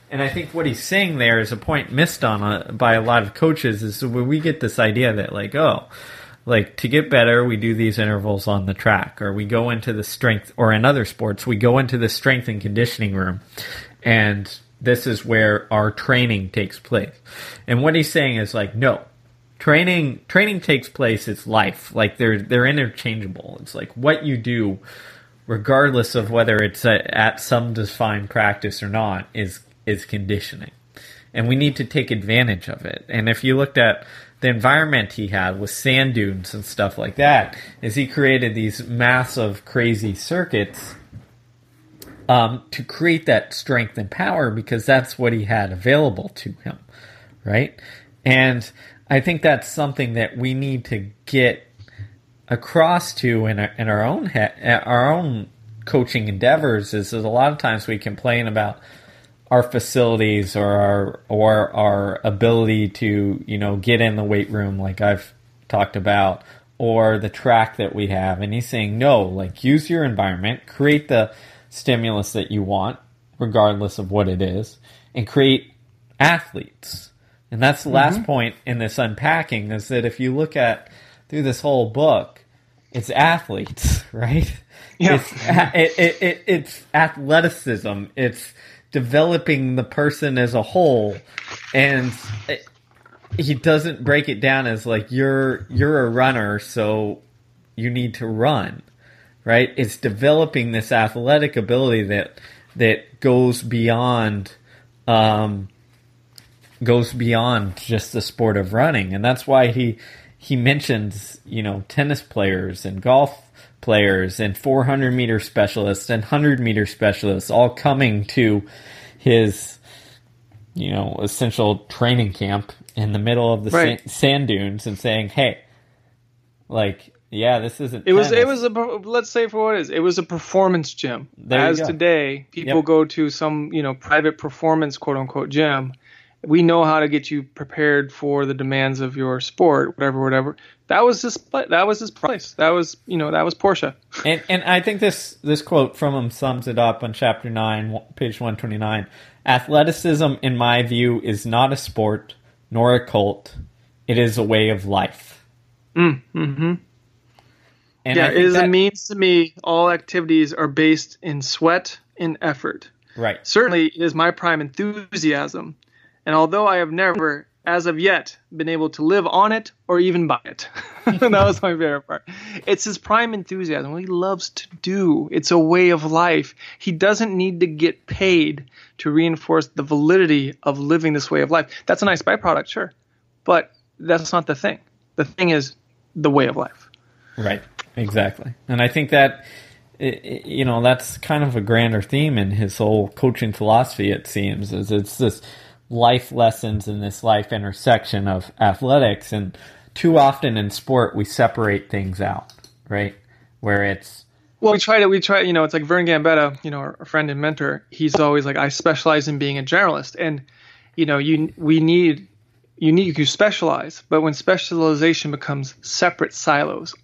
And I think what he's saying there is a point missed on uh, by a lot of coaches is when we get this idea that like, oh, like to get better, we do these intervals on the track, or we go into the strength, or in other sports, we go into the strength and conditioning room. And this is where our training takes place. And what he's saying is like, no, training, training takes place. It's life. Like they're, they're interchangeable. It's like what you do, regardless of whether it's a, at some defined practice or not, is is conditioning, and we need to take advantage of it. And if you looked at the environment he had with sand dunes and stuff like that, is he created these massive crazy circuits um, to create that strength and power, because that's what he had available to him, right? And I think that's something that we need to get across to in our, in our own he- our own coaching endeavors, is that a lot of times we complain about our facilities or our, or our ability to, you know, get in the weight room, like I've talked about, or the track that we have. And he's saying, no, like use your environment, create the stimulus that you want, regardless of what it is, and create athletes. And that's the mm-hmm. last point in this unpacking, is that if you look at through this whole book, it's athletes, right? Yeah. It's, it, it, it, it's athleticism. It's developing the person as a whole, and it, he doesn't break it down as like you're you're a runner, so you need to run, right? It's developing this athletic ability that that goes beyond um, goes beyond just the sport of running, and that's why he he mentions, you know, tennis players and golf players and four hundred meter specialists and one hundred meter specialists all coming to his, you know, essential training camp in the middle of the right. sa- sand dunes and saying, hey, like, yeah, this isn't it tennis. was it was a let's say for what it is it was a performance gym. There as today people yep. go to some, you know, private performance quote unquote gym. We know how to get you prepared for the demands of your sport, whatever, whatever. That was his, that was his place. That was, you know, that was Porsche. And and I think this, this quote from him sums it up on chapter nine, page one twenty-nine. Athleticism, in my view, is not a sport nor a cult. It is a way of life. Mm, mm-hmm. And yeah, it is that, a means to me. All activities are based in sweat and effort. Right. Certainly it is my prime enthusiasm. And although I have never, as of yet, been able to live on it or even by it. That was my favorite part. It's his prime enthusiasm, what he loves to do. It's a way of life. He doesn't need to get paid to reinforce the validity of living this way of life. That's a nice byproduct, sure. But that's not the thing. The thing is the way of life. Right, exactly. And I think that, you know, that's kind of a grander theme in his whole coaching philosophy, it seems, is it's this life lessons in this life intersection of athletics. And too often in sport we separate things out, right? Where it's Well, we try to, we try, you know, it's like Vern Gambetta, you know, our friend and mentor, he's always like, I specialize in being a generalist. And, you know, you, we need, you need, you specialize, but when specialization becomes separate silos,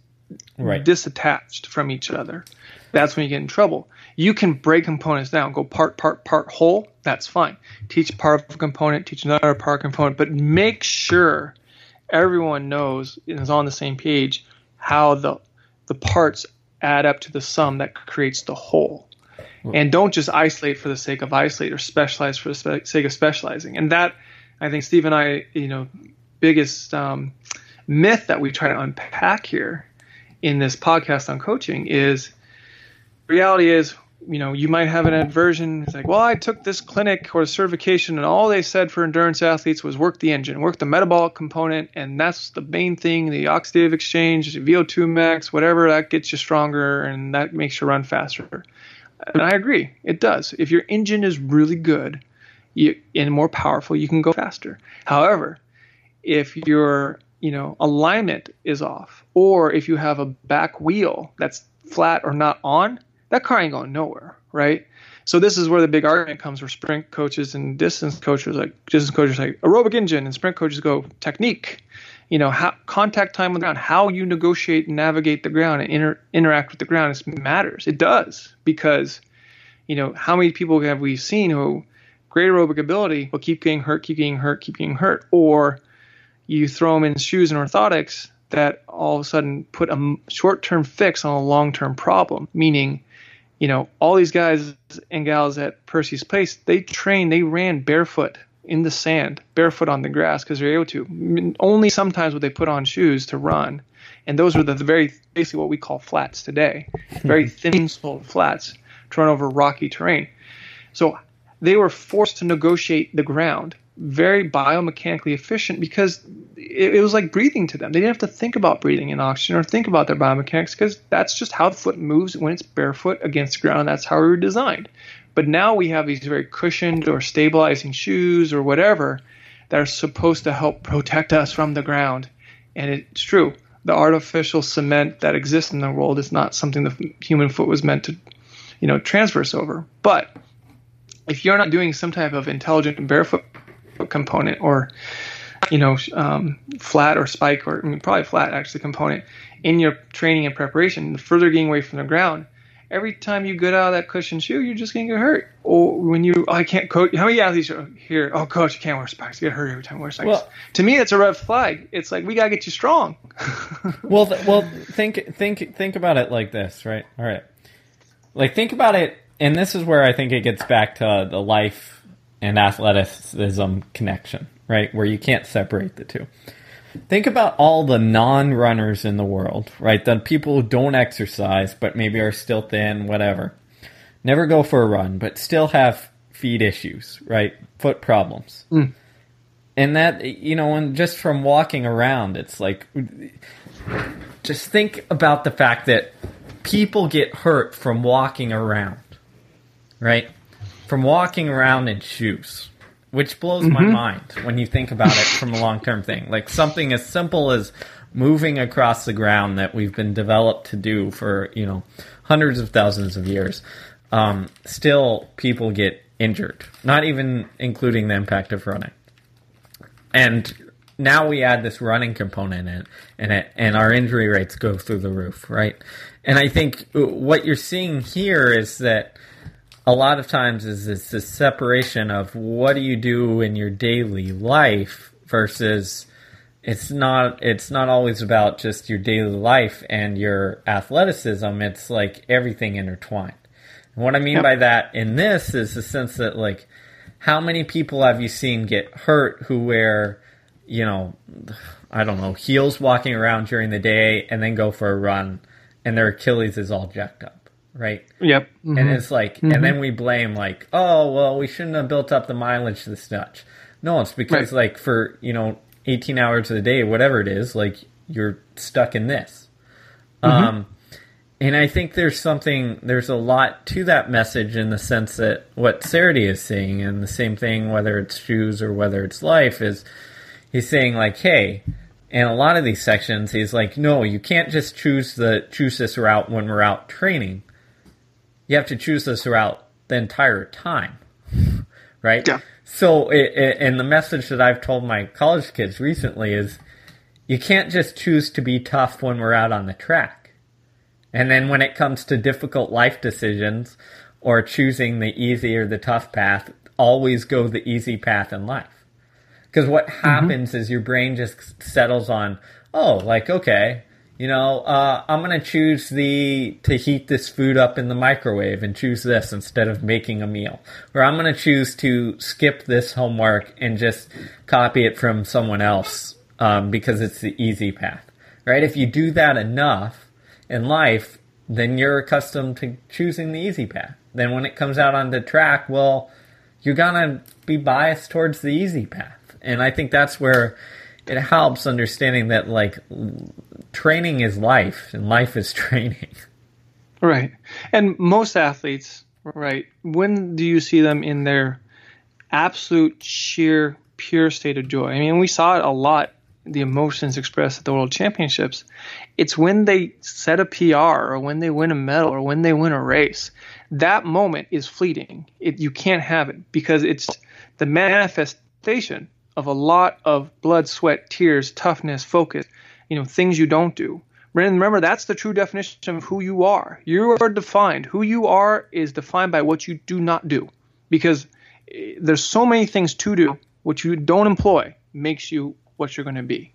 right, disattached from each other, that's when you get in trouble. You can break components down, go part, part, part, whole, that's fine. Teach part of a component, teach another part component, but make sure everyone knows and is on the same page how the the parts add up to the sum that creates the whole. And don't just isolate for the sake of isolate or specialize for the spe- sake of specializing. And that, I think, Steve and I, you know, biggest um, myth that we try to unpack here in this podcast on coaching is reality is, you know, you might have an aversion. It's like, well, I took this clinic or certification and all they said for endurance athletes was work the engine, work the metabolic component. And that's the main thing, the oxidative exchange, V O two max, whatever, that gets you stronger and that makes you run faster. And I agree, it does. If your engine is really good you, and more powerful, you can go faster. However, if your, you know, alignment is off, or if you have a back wheel that's flat or not on, that car ain't going nowhere, right? So this is where the big argument comes for sprint coaches and distance coaches. Like distance coaches like aerobic engine, and sprint coaches go technique. You know, how, contact time on the ground, how you negotiate and navigate the ground and inter, interact with the ground is, matters. It does, because, you know, how many people have we seen who great aerobic ability will keep getting hurt, keep getting hurt, keep getting hurt, or you throw them in shoes and orthotics that all of a sudden put a short-term fix on a long-term problem, meaning, you know, all these guys and gals at Percy's place, they trained, they ran barefoot in the sand, barefoot on the grass because they're able to. Only sometimes would they put on shoes to run. And those were the very, basically what we call flats today, very thin-soled flats to run over rocky terrain. So they were forced to negotiate the ground, very biomechanically efficient, because it, it was like breathing to them. They didn't have to think about breathing in oxygen or think about their biomechanics, because that's just how the foot moves when it's barefoot against the ground. That's how we were designed. But now we have these very cushioned or stabilizing shoes or whatever that are supposed to help protect us from the ground. And it's true. The artificial cement that exists in the world is not something the human foot was meant to, you know, transverse over. But if you're not doing some type of intelligent barefoot component, or, you know, um, flat or spike, or I mean, probably flat actually component in your training and preparation, the further getting away from the ground, every time you get out of that cushion shoe, you're just going to get hurt. Or when you, oh, I can't coach. How many athletes are here? Oh, coach, you can't wear spikes. You get hurt every time you wear spikes. Well, to me, it's a red flag. It's like, we got to get you strong. well, th- well, think, think, think about it like this, right? All right. Like, think about it. And this is where I think it gets back to the life and athleticism connection, right? Where you can't separate the two. Think about all the non-runners in the world, right? The people who don't exercise, but maybe are still thin, whatever. Never go for a run, but still have feet issues, right? Foot problems. Mm. And that, you know, and just from walking around, it's like, just think about the fact that people get hurt from walking around, right? From walking around in shoes, which blows mm-hmm. my mind when you think about it from a long-term thing. Like something as simple as moving across the ground that we've been developed to do for, you know, hundreds of thousands of years. Um, still, people get injured, not even including the impact of running. And now we add this running component in, and it, and our injury rates go through the roof, right? And I think what you're seeing here is that a lot of times is it's this separation of what do you do in your daily life versus it's not it's not always about just your daily life and your athleticism. It's like everything intertwined. And what I mean yep. by that in this is the sense that, like, how many people have you seen get hurt who wear, you know, I don't know, heels walking around during the day and then go for a run and their Achilles is all jacked up. Right. Yep. Mm-hmm. And it's like, mm-hmm. and then we blame, like, oh, well, we shouldn't have built up the mileage this much. No, it's because, right. like, for, you know, eighteen hours of the day, whatever it is, like, you're stuck in this. Mm-hmm. Um, and I think there's something, there's a lot to that message in the sense that what Cerutty is saying, and the same thing, whether it's shoes or whether it's life, is he's saying, like, hey, And a lot of these sections, he's like, no, you can't just choose the choose this route when we're out training. You have to choose this route the entire time, right? Yeah. So, it, it, and the message that I've told my college kids recently is, you can't just choose to be tough when we're out on the track. And then when it comes to difficult life decisions or choosing the easy or the tough path, always go the easy path in life. Because what happens mm-hmm. is your brain just settles on, oh, like, okay, you know, uh, I'm going to choose the to heat this food up in the microwave and choose this instead of making a meal. Or I'm going to choose to skip this homework and just copy it from someone else um, because it's the easy path, right? If you do that enough in life, then you're accustomed to choosing the easy path. Then when it comes out on the track, well, you're going to be biased towards the easy path. And I think that's where it helps understanding that, like, training is life and life is training. Right. And most athletes, right, when do you see them in their absolute sheer, pure state of joy? I mean, we saw it a lot, the emotions expressed at the World Championships. It's when they set a P R or when they win a medal or when they win a race. That moment is fleeting. It, you can't have it because it's the manifestation of a lot of blood, sweat, tears, toughness, focus, you know, things you don't do. Remember, that's the true definition of who you are. You are defined. Who you are is defined by what you do not do, because there's so many things to do. What you don't employ makes you what you're going to be.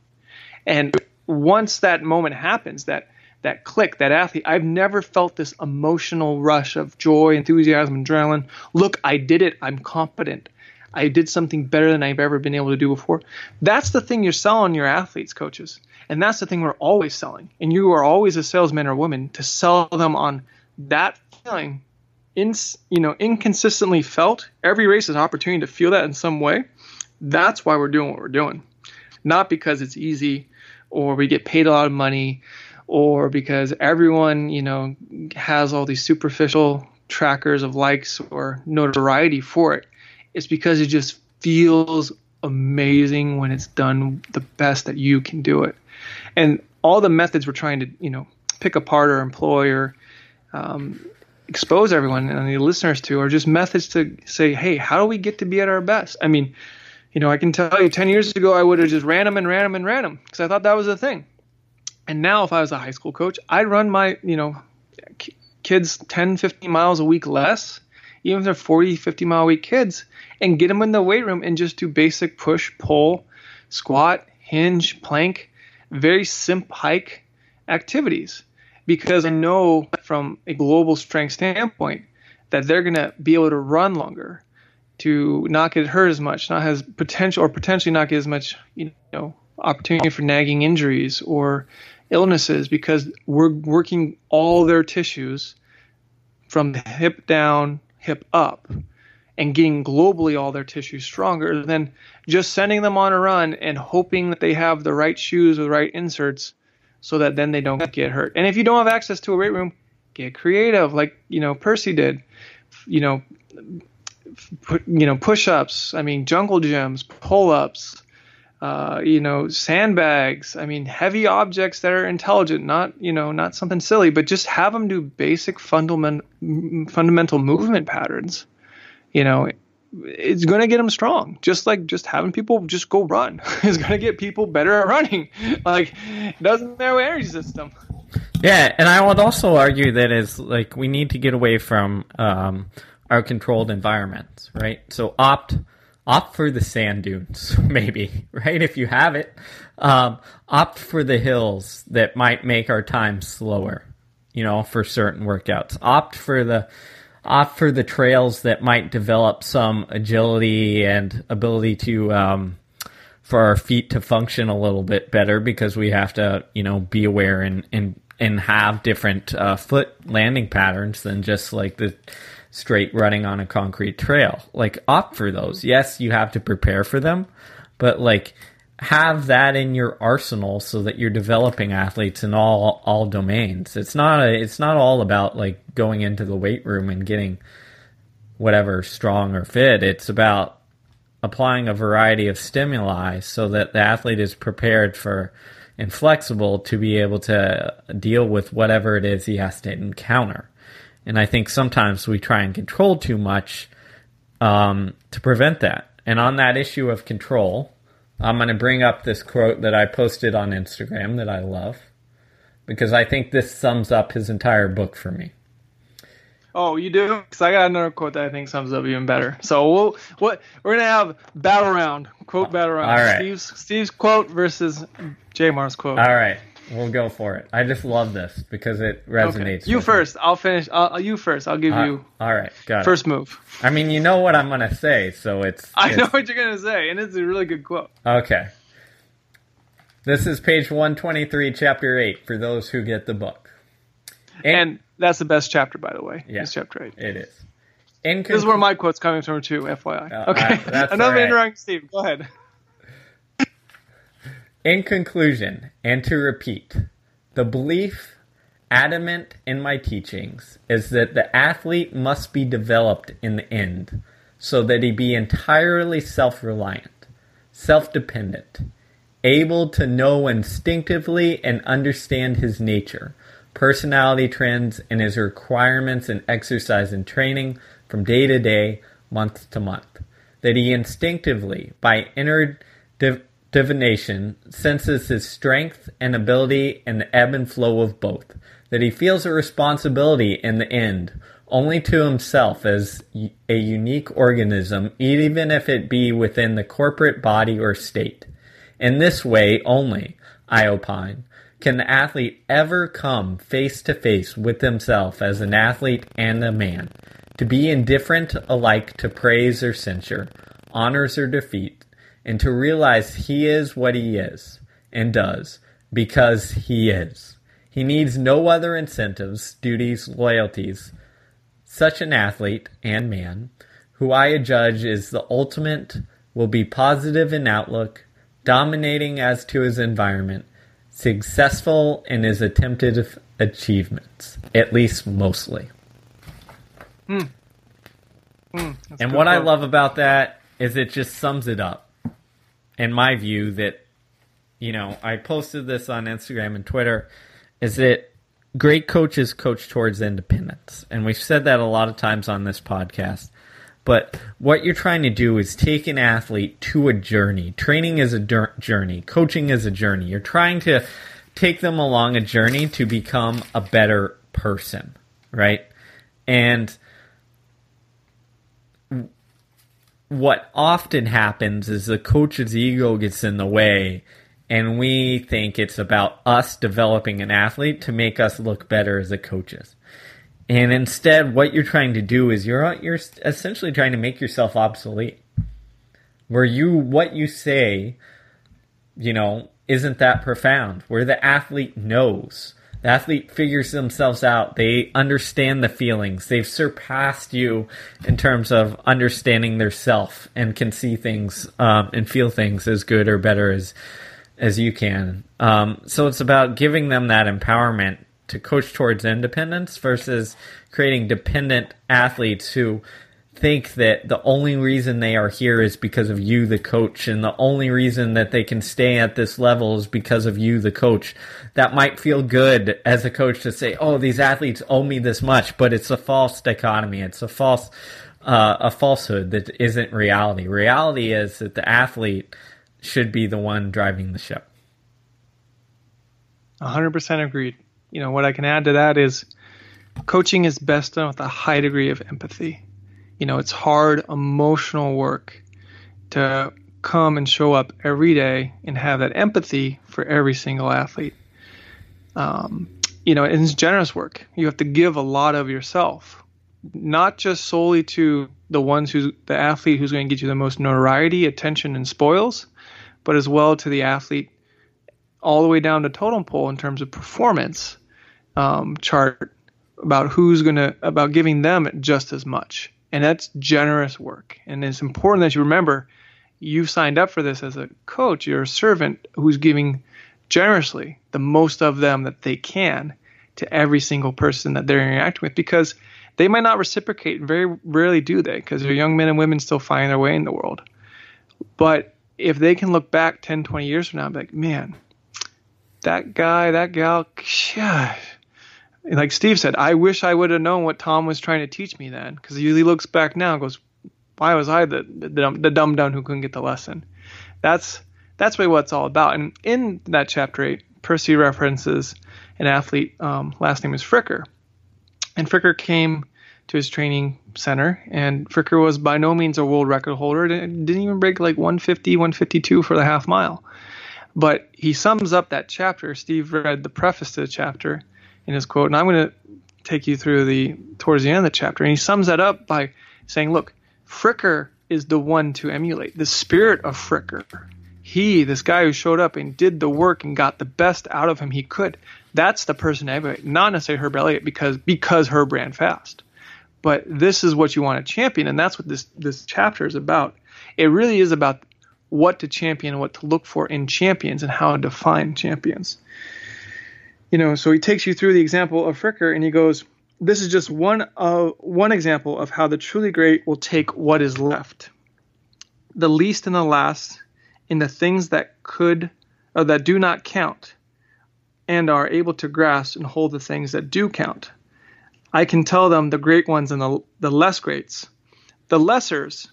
And once that moment happens, that that click, that athlete, I've never felt this emotional rush of joy, enthusiasm, adrenaline. Look, I did it. I'm competent. I did something better than I've ever been able to do before. That's the thing you're selling your athletes, coaches. And that's the thing we're always selling. And you are always a salesman or woman to sell them on that feeling, in, you know, inconsistently felt. Every race is an opportunity to feel that in some way. That's why we're doing what we're doing. Not because it's easy or we get paid a lot of money or because everyone, you know, has all these superficial trackers of likes or notoriety for it. It's because it just feels amazing when it's done the best that you can do it. And all the methods we're trying to, you know, pick apart or employ or um, expose everyone and the listeners to are just methods to say, hey, how do we get to be at our best? I mean, you know, I can tell you ten years ago, I would have just ran them and ran them and ran them because I thought that was the thing. And now if I was a high school coach, I'd run my, you know, kids ten, fifteen miles a week less, even if they're forty, fifty mile a week kids, and get them in the weight room and just do basic push, pull, squat, hinge, plank, very simp hike activities. Because I know from a global strength standpoint that they're going to be able to run longer, to not get hurt as much, not has potential or potentially not get as much, you know, opportunity for nagging injuries or illnesses, because we're working all their tissues from the hip down, hip up, and getting globally all their tissues stronger than just sending them on a run and hoping that they have the right shoes or the right inserts so that then they don't get hurt. And if you don't have access to a weight room, get creative, like, you know, Percy did, you know, put, you know, push-ups, I mean, jungle gyms, pull-ups, uh, you know, sandbags, I mean, heavy objects that are intelligent, not, you know, not something silly, but just have them do basic fundament, fundamental movement patterns. You know, it's going to get them strong. Just like just having people just go run is going to get people better at running. Like, it doesn't matter their energy system. Yeah, and I would also argue that is like we need to get away from um, our controlled environments, right? So opt opt for the sand dunes, maybe, right? If you have it, um, opt for the hills that might make our time slower. You know, for certain workouts, opt for the. Opt for the trails that might develop some agility and ability to um, for our feet to function a little bit better, because we have to, you know, be aware and and, and have different uh, foot landing patterns than just like the straight running on a concrete trail. Like, opt for those. Yes, you have to prepare for them, but like have that in your arsenal so that you're developing athletes in all all domains. It's not a, it's not all about like going into the weight room and getting whatever strong or fit. It's about applying a variety of stimuli so that the athlete is prepared for and flexible to be able to deal with whatever it is he has to encounter. And I think sometimes we try and control too much um, to prevent that. And on that issue of control, I'm going to bring up this quote that I posted on Instagram that I love, because I think this sums up his entire book for me. Oh, you do? Because I got another quote that I think sums up even better. So we'll, what we're going to have battle round, quote battle round. All right. Steve's, Steve's quote versus J-Mar's quote. All right. We'll go for it. I just love this because it resonates. Okay. You with first. Me. I'll finish. I'll, you first. I'll give uh, you. All right. Got first it. move. I mean, you know what I'm going to say, so it's. I it's, know what you're going to say, and it's a really good quote. Okay. This is page one twenty-three, chapter eight, for those who get the book. And, and that's the best chapter, by the way. Yeah, it's chapter eight. It is. In this con- is where my quote's coming from, too, F Y I. Uh, okay. Uh, Another right. interrupting, Steve. Go ahead. In conclusion, and to repeat, the belief adamant in my teachings is that the athlete must be developed in the end so that he be entirely self-reliant, self-dependent, able to know instinctively and understand his nature, personality trends, and his requirements in exercise and training from day to day, month to month, that he instinctively, by inner div- divination, senses his strength and ability and the ebb and flow of both, that he feels a responsibility in the end only to himself as a unique organism, even if it be within the corporate body or state. In this way only, I opine, can the athlete ever come face to face with himself as an athlete and a man, to be indifferent alike to praise or censure, honors or defeat, and to realize he is what he is and does because he is. He needs no other incentives, duties, loyalties. Such an athlete and man, who I adjudge is the ultimate, will be positive in outlook, dominating as to his environment, successful in his attempted achievements, at least mostly. Mm. Mm, and what part. I love about that is it just sums it up. In my view, that, you know, I posted this on Instagram and Twitter, is that great coaches coach towards independence. And we've said that a lot of times on this podcast. But what you're trying to do is take an athlete to a journey. Training is a journey. Coaching is a journey. You're trying to take them along a journey to become a better person, right? And what often happens is the coach's ego gets in the way, and we think it's about us developing an athlete to make us look better as the coaches. And instead, what you're trying to do is you're you're essentially trying to make yourself obsolete, where you what you say, you know, isn't that profound. Where the athlete knows, the athlete figures themselves out. They understand the feelings. They've surpassed you in terms of understanding their self and can see things um, and feel things as good or better as as you can. Um, so it's about giving them that empowerment to coach towards independence versus creating dependent athletes who think that the only reason they are here is because of you, the coach, and the only reason that they can stay at this level is because of you, the coach. That might feel good as a coach to say, oh, these athletes owe me this much, but it's a false dichotomy. It's a false, uh, a falsehood that isn't reality. Reality is that the athlete should be the one driving the ship. one hundred percent agreed. You know, what I can add to that is coaching is best done with a high degree of empathy. You know, it's hard emotional work to come and show up every day and have that empathy for every single athlete. Um, you know, it's generous work. You have to give a lot of yourself, not just solely to the ones who's the athlete who's going to get you the most notoriety, attention, and spoils, but as well to the athlete all the way down to totem pole in terms of performance um, chart about who's going to, about giving them just as much. And that's generous work. And it's important that you remember you've signed up for this as a coach. You're a servant who's giving generously the most of them that they can to every single person that they're interacting with, because they might not reciprocate. Very rarely do they, because they're young men and women still finding their way in the world. But if they can look back ten, twenty years from now and be like, man, that guy, that gal, yeah. Like Steve said, I wish I would have known what Tom was trying to teach me then, because he looks back now and goes, why was I the the, dumb, the dumb dumb who couldn't get the lesson? That's that's really what it's all about. And in that chapter eight, Percy references an athlete, um, last name is Fricker. And Fricker came to his training center, and Fricker was by no means a world record holder. It didn't even break like one fifty, one fifty-two for the half mile. But he sums up that chapter. Steve read the preface to the chapter in his quote, and I'm going to take you through the towards the end of the chapter. And he sums that up by saying, look, Fricker is the one to emulate, the spirit of Fricker. He, this guy who showed up and did the work and got the best out of him he could, that's the person to emulate. Not necessarily Herb Elliott, because, because Herb ran fast. But this is what you want to champion, and that's what this, this chapter is about. It really is about what to champion and what to look for in champions and how to define champions. You know, so he takes you through the example of Fricker, and he goes, this is just one of one example of how the truly great will take what is left, the least and the last, in the things that could or that do not count, and are able to grasp and hold the things that do count. I can tell them the great ones and the the less greats. The lessers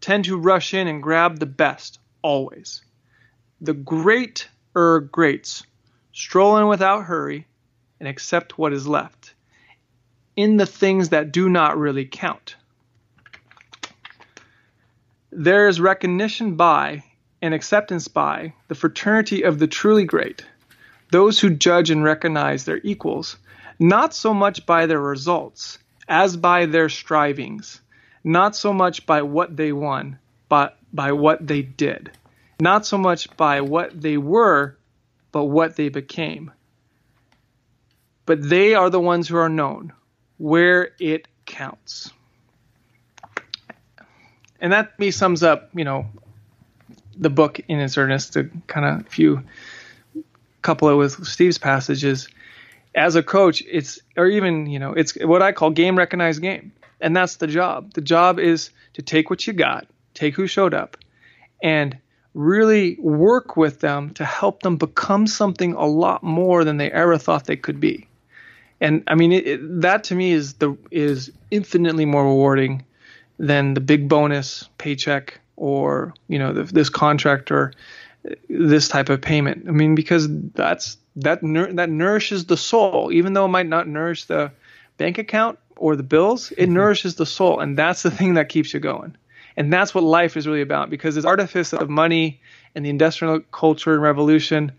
tend to rush in and grab the best always. The greater greats stroll in without hurry and accept what is left, in the things that do not really count. There is recognition by and acceptance by the fraternity of the truly great, those who judge and recognize their equals, not so much by their results as by their strivings, not so much by what they won, but by what they did, not so much by what they were, but what they became. But they are the ones who are known, where it counts. And that me sums up, you know, the book in its earnest, to kind of few couple it with Steve's passages. As a coach, it's, or even, you know, it's what I call game recognized game. And that's the job. The job is to take what you got, take who showed up, and really work with them to help them become something a lot more than they ever thought they could be. And I mean, it, it, that to me is the is infinitely more rewarding than the big bonus paycheck, or, you know, the, this contract, or this type of payment. I mean, because that's that nour- that nourishes the soul, even though it might not nourish the bank account or the bills. It mm-hmm. nourishes the soul, and that's the thing that keeps you going. And that's what life is really about, because this artifice of money and the industrial culture and revolution,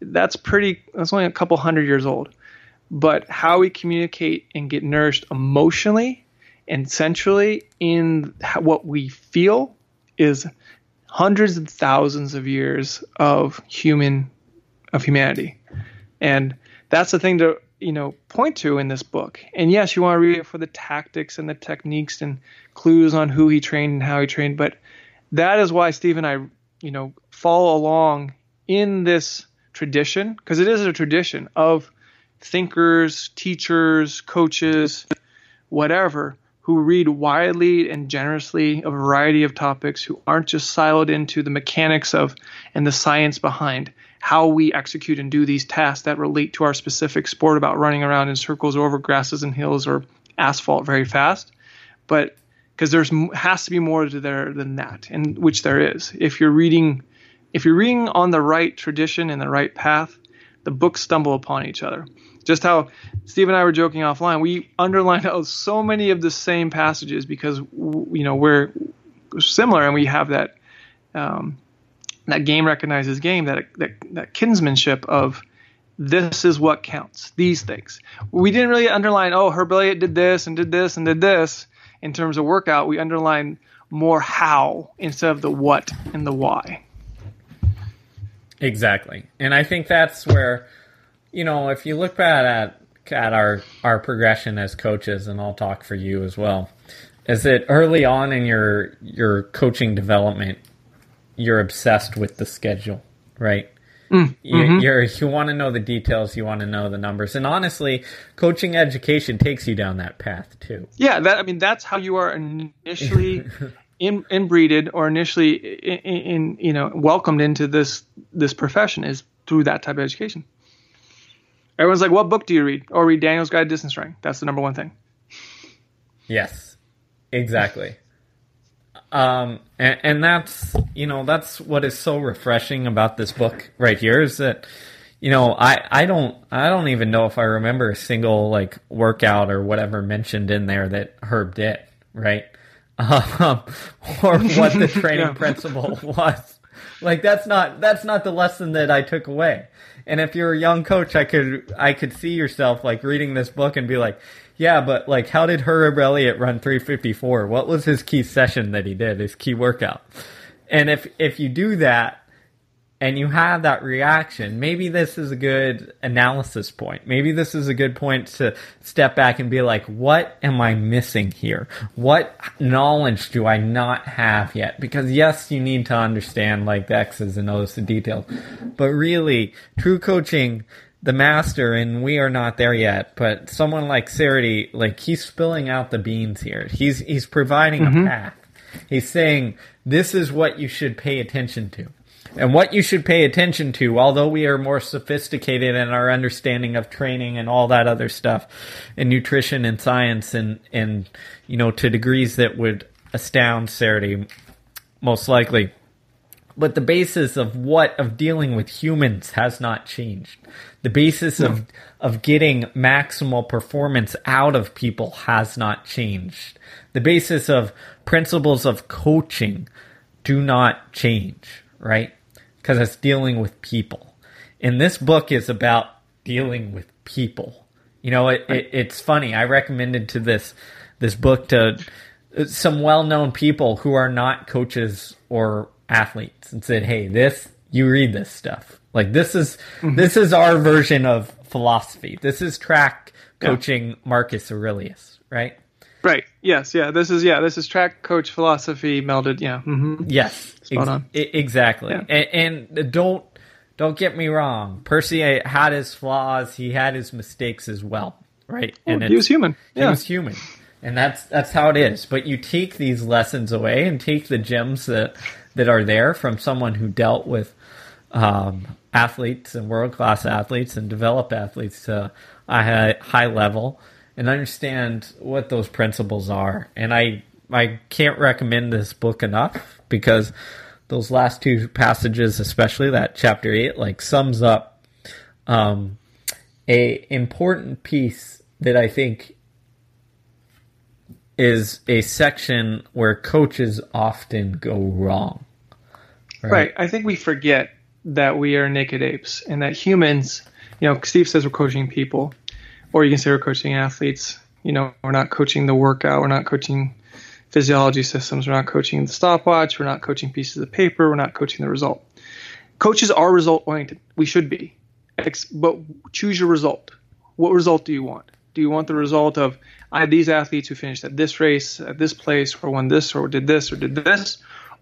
that's pretty, that's only a couple hundred years old. But how we communicate and get nourished emotionally and sensually in what we feel is hundreds and thousands of years of human, of humanity. And that's the thing to, you know, point to in this book. And yes, you want to read it for the tactics and the techniques and clues on who he trained and how he trained. But that is why Steve and I, you know, follow along in this tradition, because it is a tradition of thinkers, teachers, coaches, whatever, who read widely and generously a variety of topics, who aren't just siloed into the mechanics of and the science behind how we execute and do these tasks that relate to our specific sport about running around in circles or over grasses and hills or asphalt very fast. But because there's has to be more to there than that, and which there is. If you're reading, if you're reading on the right tradition and the right path, the books stumble upon each other. Just how Steve and I were joking offline, we underlined out so many of the same passages because, you know, we're similar and we have that um, that game recognizes game, that, that that kinsmanship of this is what counts, these things. We didn't really underline, oh, Herb Elliott did this and did this and did this in terms of workout. We underlined more how instead of the what and the why. Exactly. And I think that's where... You know, if you look back at, at our, our progression as coaches, and I'll talk for you as well, is that early on in your your coaching development, you're obsessed with the schedule, right? Mm-hmm. You you're, you want to know the details, you want to know the numbers, and honestly, coaching education takes you down that path too. Yeah, that I mean, that's how you are initially in, inbreeded or initially in, in you know welcomed into this this profession is through that type of education. Everyone's like, "What book do you read?" Or read Daniel's Guide to Distance Running. That's the number one thing. Yes, exactly. Um, and, and that's, you know, that's what is so refreshing about this book right here is that, you know, I, I don't, I don't even know if I remember a single like workout or whatever mentioned in there that Herb did, right? Um, or what the training yeah. principle was. Like, that's not, that's not the lesson that I took away. And if you're a young coach, I could, I could see yourself like reading this book and be like, yeah, but like, how did Herb Elliott run three fifty-four? What was his key session that he did, his key workout? And if, if you do that and you have that reaction, maybe this is a good analysis point. Maybe this is a good point to step back and be like, what am I missing here? What knowledge do I not have yet? Because yes, you need to understand like the X's and O's, the details, but really true coaching, the master, and we are not there yet, but someone like Cerutty, like he's spilling out the beans here. He's he's providing mm-hmm. a path. He's saying this is what you should pay attention to. And what you should pay attention to, although we are more sophisticated in our understanding of training and all that other stuff, and nutrition and science, and, and you know, to degrees that would astound Cerutty most likely. But the basis of what of dealing with humans has not changed. The basis of, mm. of getting maximal performance out of people has not changed. The basis of principles of coaching do not change, right? Because it's dealing with people. And this book is about dealing with people. You know, it, it, it's funny. I recommended to this this book to some well-known people who are not coaches or athletes and said, hey, this, you read this stuff. Like this is, mm-hmm. this is our version of philosophy. This is track coaching yeah. Marcus Aurelius, right? Right. Yes. Yeah. This is, yeah, this is track coach philosophy melded. Yeah. Mm-hmm. Yes. Spot ex- on. I- exactly. Yeah. And, and don't, don't get me wrong. Percy had his flaws. He had his mistakes as well. Right. Oh, and he was human. He yeah. was human. And that's, that's how it is. But you take these lessons away and take the gems that, that are there from someone who dealt with um, athletes and world-class athletes and developed athletes to a high level and understand what those principles are. And I, I can't recommend this book enough because those last two passages, especially that chapter eight, like sums up um, a important piece that I think is a section where coaches often go wrong. Right? right. I think we forget that we are naked apes and that humans, you know, Steve says we're coaching people, or you can say we're coaching athletes. You know, we're not coaching the workout. We're not coaching physiology systems. We're not coaching the stopwatch. We're not coaching pieces of paper. We're not coaching the result. Coaches are result oriented. We should be. But choose your result. What result do you want? Do you want the result of I had these athletes who finished at this race, at this place, or won this, or did this, or did this?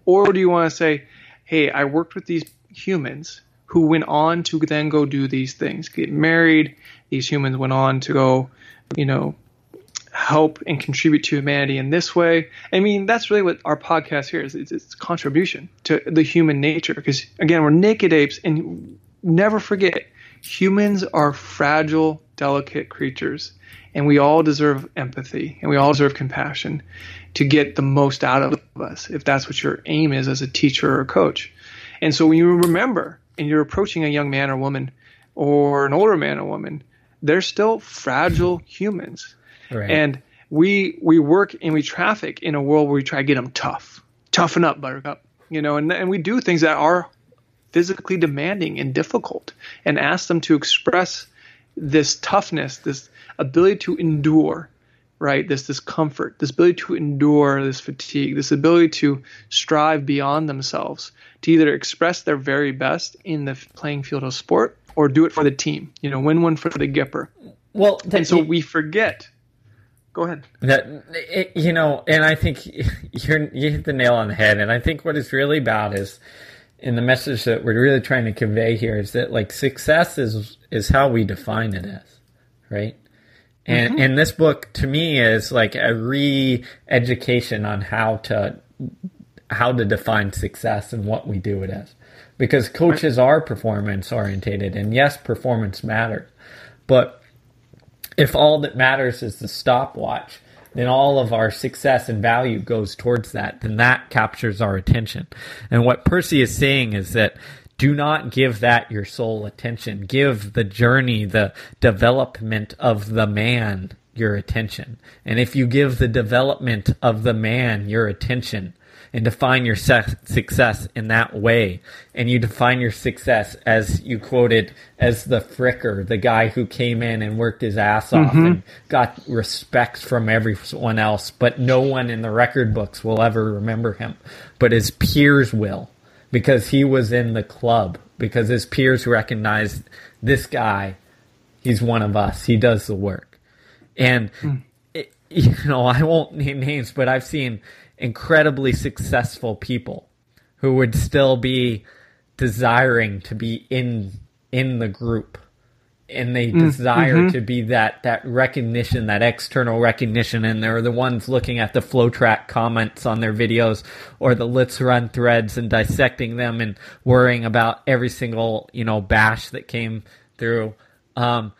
Or do you want to say, hey, I worked with these humans who went on to then go do these things, get married. These humans went on to go, you know, help and contribute to humanity in this way. I mean, that's really what our podcast here is. It's, it's contribution to the human nature. Because, again, we're naked apes, and never forget, humans are fragile, delicate creatures. And we all deserve empathy and we all deserve compassion to get the most out of us, if that's what your aim is as a teacher or a coach. And so when you remember and you're approaching a young man or woman or an older man or woman, they're still fragile humans. Right. And we we work and we traffic in a world where we try to get them tough. Toughen up, buttercup. You know, and, and we do things that are physically demanding and difficult and ask them to express this toughness, this ability to endure, right? This discomfort, this ability to endure this fatigue, this ability to strive beyond themselves to either express their very best in the playing field of sport or do it for the team, you know, win one for the Gipper. Well, the, and so we forget. Go ahead. That, it, you know, and I think you're, you hit the nail on the head. And I think what it's really about is, and the message that we're really trying to convey here is that like success is, is how we define it as, right? And, mm-hmm. and this book to me is like a re-education on how to how to define success and what we do it as. Because coaches are performance orientated, and yes, performance matters. But if all that matters is the stopwatch, then all of our success and value goes towards that. Then that captures our attention. And what Percy is saying is that do not give that your sole attention. Give the journey, the development of the man your attention. And if you give the development of the man your attention and define your se- success in that way, and you define your success, as you quoted, as the fricker, the guy who came in and worked his ass off mm-hmm. and got respect from everyone else, but no one in the record books will ever remember him, but his peers will. Because he was in the club, because his peers recognized this guy, he's one of us, he does the work. And, mm. it, you know, I won't name names, but I've seen incredibly successful people who would still be desiring to be in in the group. And they mm. desire mm-hmm. to be that, that recognition, that external recognition. And they're the ones looking at the flow track comments on their videos or the Let's Run threads and dissecting them and worrying about every single, you know, bash that came through. Um,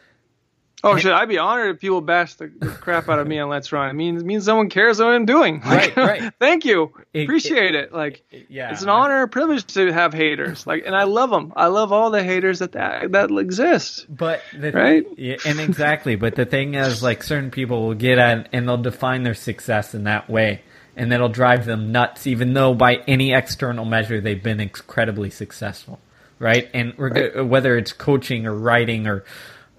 oh, should I be honored if people bash the, the crap out of me on Let's Run? It means, it means someone cares what I'm doing. Like, right, right. Thank you. It, Appreciate it. it. Like, it, yeah, it's an right. honor and privilege to have haters. Like, and I love them. I love all the haters that that, that exist. But the right? Thing, and exactly. But the thing is, like, certain people will get at and they'll define their success in that way. And that'll drive them nuts, even though by any external measure they've been incredibly successful. Right? And right. whether it's coaching or writing or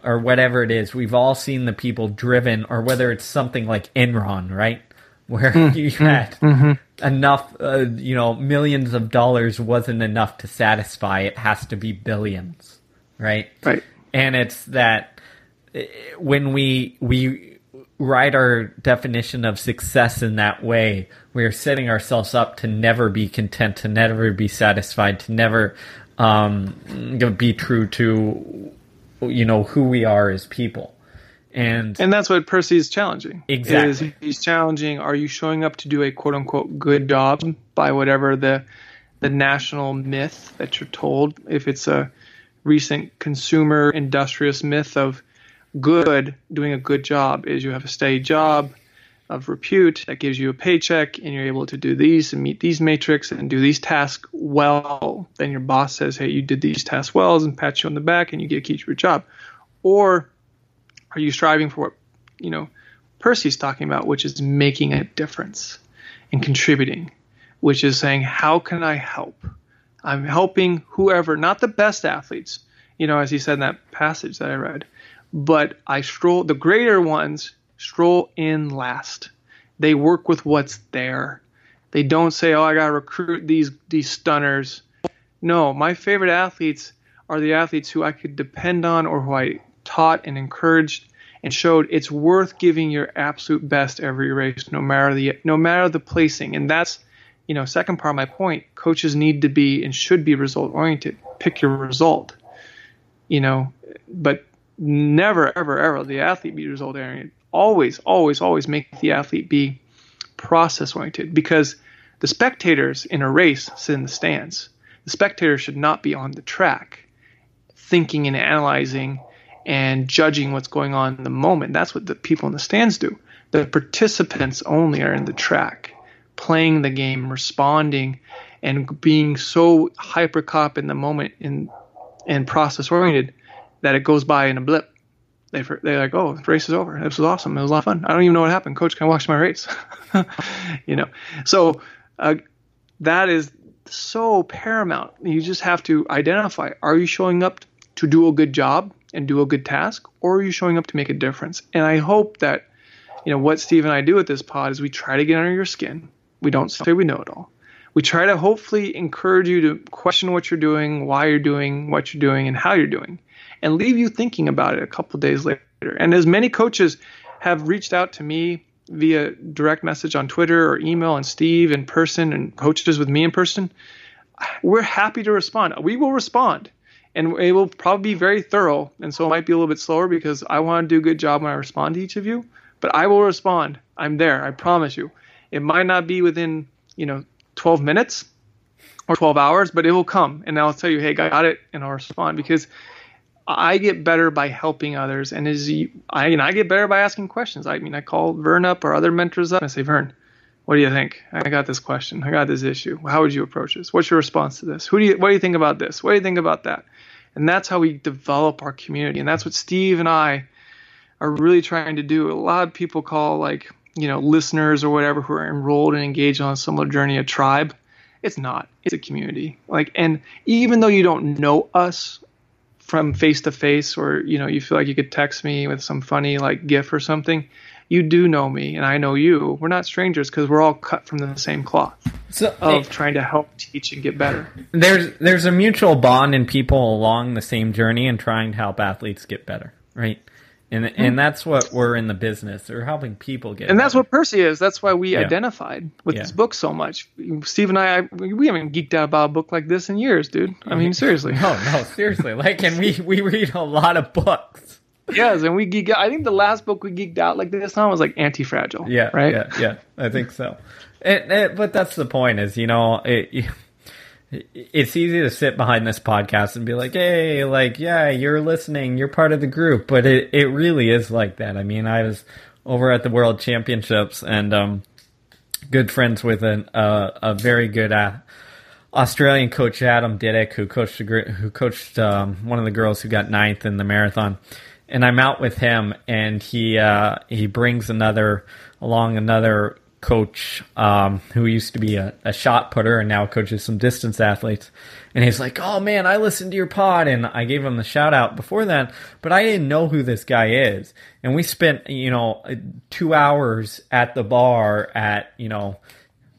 or whatever it is, we've all seen the people driven, or whether it's something like Enron, right? Where mm, you had mm-hmm. enough, uh, you know, millions of dollars wasn't enough to satisfy. It has to be billions, right? Right. And it's that when we we write our definition of success in that way, we are setting ourselves up to never be content, to never be satisfied, to never um, be true to, you know, who we are as people. And and that's what Percy is challenging. Exactly. Is he's challenging, are you showing up to do a quote unquote good job by whatever the the national myth that you're told, if it's a recent consumer industrious myth of good, doing a good job is you have a steady job of repute that gives you a paycheck and you're able to do these and meet these metrics and do these tasks well. Then your boss says, hey, you did these tasks well and pat you on the back and you get to keep your job. Or are you striving for what, you know, Percy's talking about, which is making a difference and contributing, which is saying, how can I help? I'm helping whoever, not the best athletes, you know, as he said in that passage that I read, but I stroll the greater ones stroll in last. They work with what's there. They don't say, oh, I got to recruit these these stunners. No, my favorite athletes are the athletes who I could depend on or who I taught and encouraged and showed it's worth giving your absolute best every race, no matter the no matter the placing. And that's, you know, second part of my point. Coaches need to be and should be result-oriented. Pick your result, you know, but never, ever, ever the athlete be result-oriented. Always, always, always make the athlete be process-oriented, because the spectators in a race sit in the stands. The spectators should not be on the track thinking and analyzing and judging what's going on in the moment. That's what the people in the stands do. The participants only are in the track, playing the game, responding, and being so hyper-cop in the moment and, and process-oriented that it goes by in a blip. They, they're like, oh, the race is over. This was awesome. It was a lot of fun. I don't even know what happened. Coach, can I watch my race? You know, so uh, that is so paramount. You just have to identify, are you showing up to do a good job and do a good task, or are you showing up to make a difference? And I hope that, you know, what Steve and I do with this pod is we try to get under your skin. We don't say we know it all. We try to hopefully encourage you to question what you're doing, why you're doing what you're doing, and how you're doing, and leave you thinking about it a couple days later. And as many coaches have reached out to me via direct message on Twitter or email, and Steve in person, and coaches with me in person, we're happy to respond. We will respond, and it will probably be very thorough, and so it might be a little bit slower because I want to do a good job when I respond to each of you, but I will respond. I'm there, I promise you. It might not be within you know, twelve minutes or twelve hours, but it will come. And I'll tell you, hey, I got it, and I'll respond, because I get better by helping others. And as you, I, you know, I get better by asking questions. I mean, I call Vern up or other mentors up and I say, Vern, what do you think? I got this question. I got this issue. How would you approach this? What's your response to this? Who do you, what do you think about this? What do you think about that? And that's how we develop our community. And that's what Steve and I are really trying to do. A lot of people call, like, you know, listeners or whatever who are enrolled and engaged on a similar journey a tribe. It's not. It's a community. Like, and even though you don't know us from face to face, or, you know, you feel like you could text me with some funny, like, GIF or something, you do know me, and I know you. We're not strangers, because we're all cut from the same cloth so, of hey, trying to help teach and get better. There's there's a mutual bond in people along the same journey and trying to help athletes get better, right? And mm-hmm. and that's what we're in the business. We're helping people get and better. That's what Percy is. That's why we yeah. identified with yeah. this book so much. Steve and I, I, we haven't geeked out about a book like this in years, dude. I mean, seriously. No, no, seriously. Like, and we, we read a lot of books. Yes, and we geek out. I think the last book we geeked out like this time was like Anti-Fragile. Yeah, right. Yeah, yeah, I think so. It, it, but that's the point. Is you know, it, it's easy to sit behind this podcast and be like, "Hey, like, yeah, you're listening, you're part of the group," but it, it really is like that. I mean, I was over at the World Championships and um, good friends with an, uh, a very good uh, Australian coach, Adam Diddick, who coached who coached um, one of the girls who got ninth in the marathon. And I'm out with him, and he uh, he brings another along another coach um, who used to be a, a shot putter and now coaches some distance athletes. And he's like, "Oh man, I listened to your pod," and I gave him the shout out before that, but I didn't know who this guy is. And we spent you know two hours at the bar at you know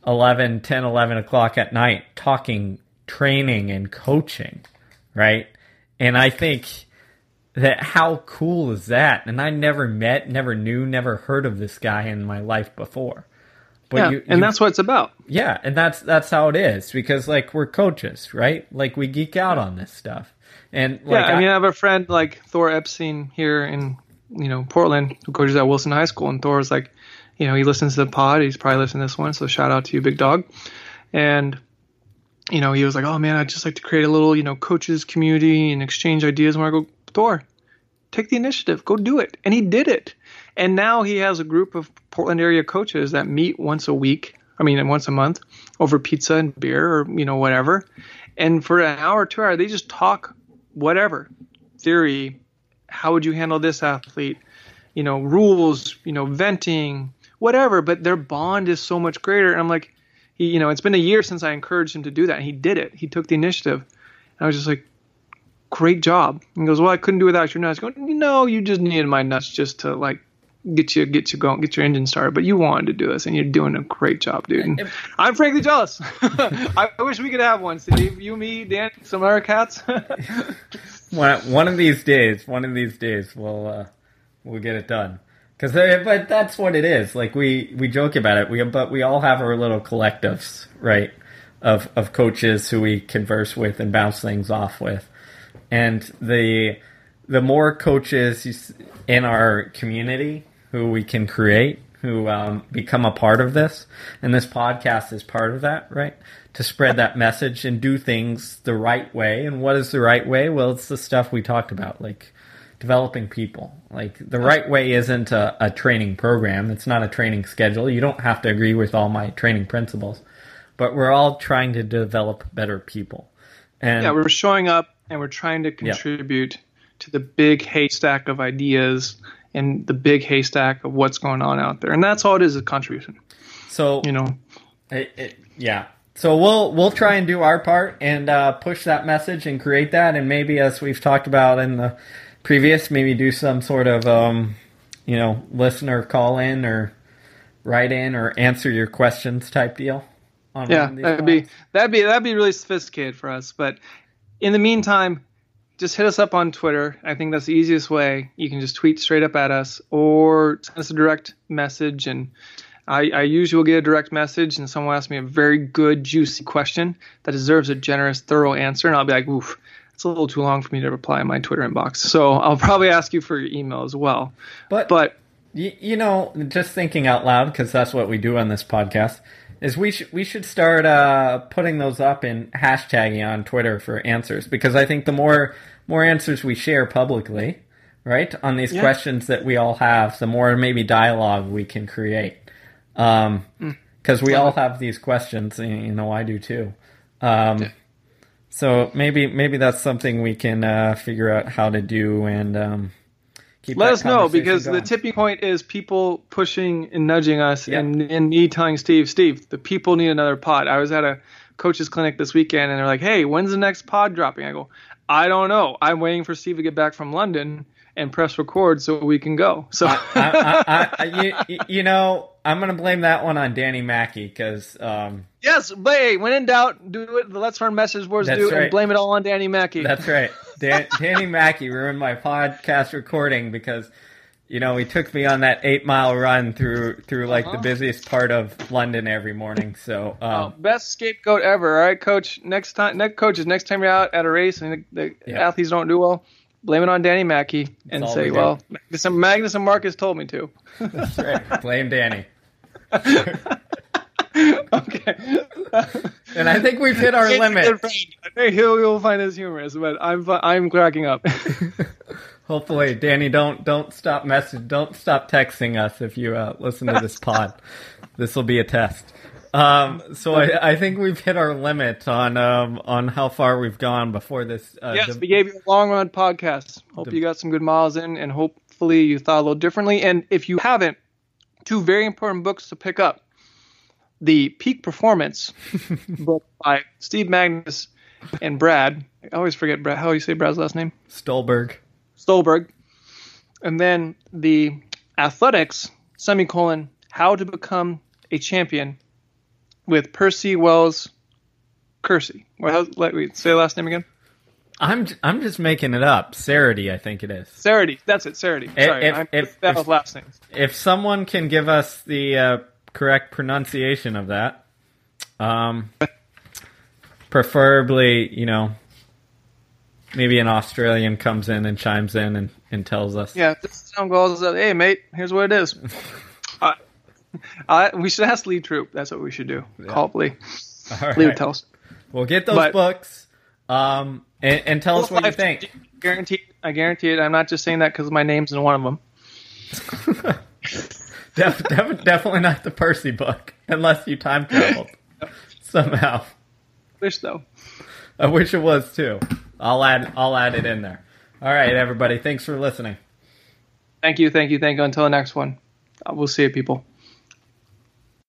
eleven, ten, eleven o'clock at night talking training and coaching, right? And I think. That how cool is that? And I never met, never knew, never heard of this guy in my life before. But yeah, you, you, and that's what it's about. Yeah, and that's that's how it is, because like we're coaches, right? Like we geek out on this stuff. And like, yeah, I mean, I have a friend like Thor Epstein here in you know Portland who coaches at Wilson High School, and Thor's like, you know, he listens to the pod. He's probably listening to this one, so shout out to you, big dog. And you know, he was like, "Oh man, I'd just like to create a little you know coaches community and exchange ideas." When I go, Thor, take the initiative, go do it. And he did it. And now he has a group of Portland area coaches that meet once a week, I mean, once a month over pizza and beer or, you know, whatever. And for an hour, two hours, they just talk whatever theory. How would you handle this athlete? You know, rules, you know, venting, whatever. But their bond is so much greater. And I'm like, he, you know, it's been a year since I encouraged him to do that. And he did it. He took the initiative. And I was just like, great job. And he goes, "Well, I couldn't do without your nuts." I go, "No, you just needed my nuts just to like get you get you going, get your engine started. But you wanted to do this, and you're doing a great job, dude." And I'm frankly jealous. I wish we could have one, Steve. You, me, Dan, some other cats. one, one of these days, one of these days, we'll uh, we'll get it done. Because, but that's what it is. Like we we joke about it. We but we all have our little collectives, right? Of of coaches who we converse with and bounce things off with. And the the more coaches in our community who we can create, who um, become a part of this, and this podcast is part of that, right? To spread that message and do things the right way. And what is the right way? Well, it's the stuff we talked about, like developing people. Like the right way isn't a, a training program. It's not a training schedule. You don't have to agree with all my training principles, but we're all trying to develop better people. And yeah, we're showing up. And we're trying to contribute yeah. to the big haystack of ideas and the big haystack of what's going on out there, and that's all it is—a contribution. So you know, it, it, yeah. So we'll we'll try and do our part and uh, push that message and create that, and maybe as we've talked about in the previous, maybe do some sort of um, you know listener call in or write in or answer your questions type deal. On yeah, that'd be that'd be that'd be really sophisticated for us, but. In the meantime, just hit us up on Twitter. I think that's the easiest way. You can just tweet straight up at us or send us a direct message. And I, I usually will get a direct message and someone will ask me a very good, juicy question that deserves a generous, thorough answer. And I'll be like, oof, it's a little too long for me to reply in my Twitter inbox. So I'll probably ask you for your email as well. But, but you know, just thinking out loud, because that's what we do on this podcast, Is we should we should start uh, putting those up and hashtagging on Twitter for answers, because I think the more more answers we share publicly, right, on these yeah. questions that we all have, the more maybe dialogue we can create. Um, because we all have these questions, and, you know, I do too. Um, yeah. So maybe maybe that's something we can uh, figure out how to do, and um, keep. Let us know, because going. The tipping point is people pushing and nudging us, yep. and and me telling Steve, Steve, the people need another pod. I was at a coach's clinic this weekend, and they're like, "Hey, when's the next pod dropping?" I go, "I don't know. I'm waiting for Steve to get back from London and press record so we can go." So, I, I, I, I, you, you know, I'm going to blame that one on Danny Mackey, because um, yes, but hey, when in doubt, do it. The Let's Run message boards do, right. and blame it all on Danny Mackey. That's right. Dan, Danny Mackey ruined my podcast recording because, you know, he took me on that eight mile run through through like uh-huh. the busiest part of London every morning. So, um, oh, best scapegoat ever. All right, coach. Next time, next coaches, next time you're out at a race and the, the yeah. athletes don't do well, blame it on Danny Mackey and say, we well, Magness and Marcus told me to. That's right. Blame Danny. Okay. And I think we've hit our limit. I think he'll find this humorous, but I'm I'm cracking up. Hopefully, Danny, don't don't stop message, don't stop texting us if you uh, listen to this pod. This will be a test. Um, so I, I think we've hit our limit on um, on how far we've gone before this. Uh, yes, de- we gave you a long run podcast. Hope de- you got some good miles in, and hopefully you thought a little differently. And if you haven't, two very important books to pick up: the Peak Performance book by Steve Magness and Brad. I always forget Brad. How do you say Brad's last name? Stolberg. Stolberg. And then the Athletics semicolon How to Become a Champion, with Percy Wells Cerutty. Well, let me say the last name again. I'm I'm just making it up. Cerutty, I think it is. Cerutty, that's it. Cerutty. Sorry, if, if, that if, was last name. If someone can give us the uh, correct pronunciation of that, um, preferably, you know, maybe an Australian comes in and chimes in and, and tells us. Yeah, this is Tom Tellez. Hey, mate, here's what it is. Uh, Uh, we should ask Lee Troop. That's what we should do. Yeah. Call Lee. All right. Lee would tell us. Well, get those but, books um, and, and tell us what you think. Guaranteed, I guarantee it. I'm not just saying that because my name's in one of them. def, def, definitely not the Percy book, unless you time traveled somehow. Wish though. I wish it was too. I'll add. I'll add it in there. All right, everybody. Thanks for listening. Thank you. Thank you. Thank you. Until the next one, we'll see you, people.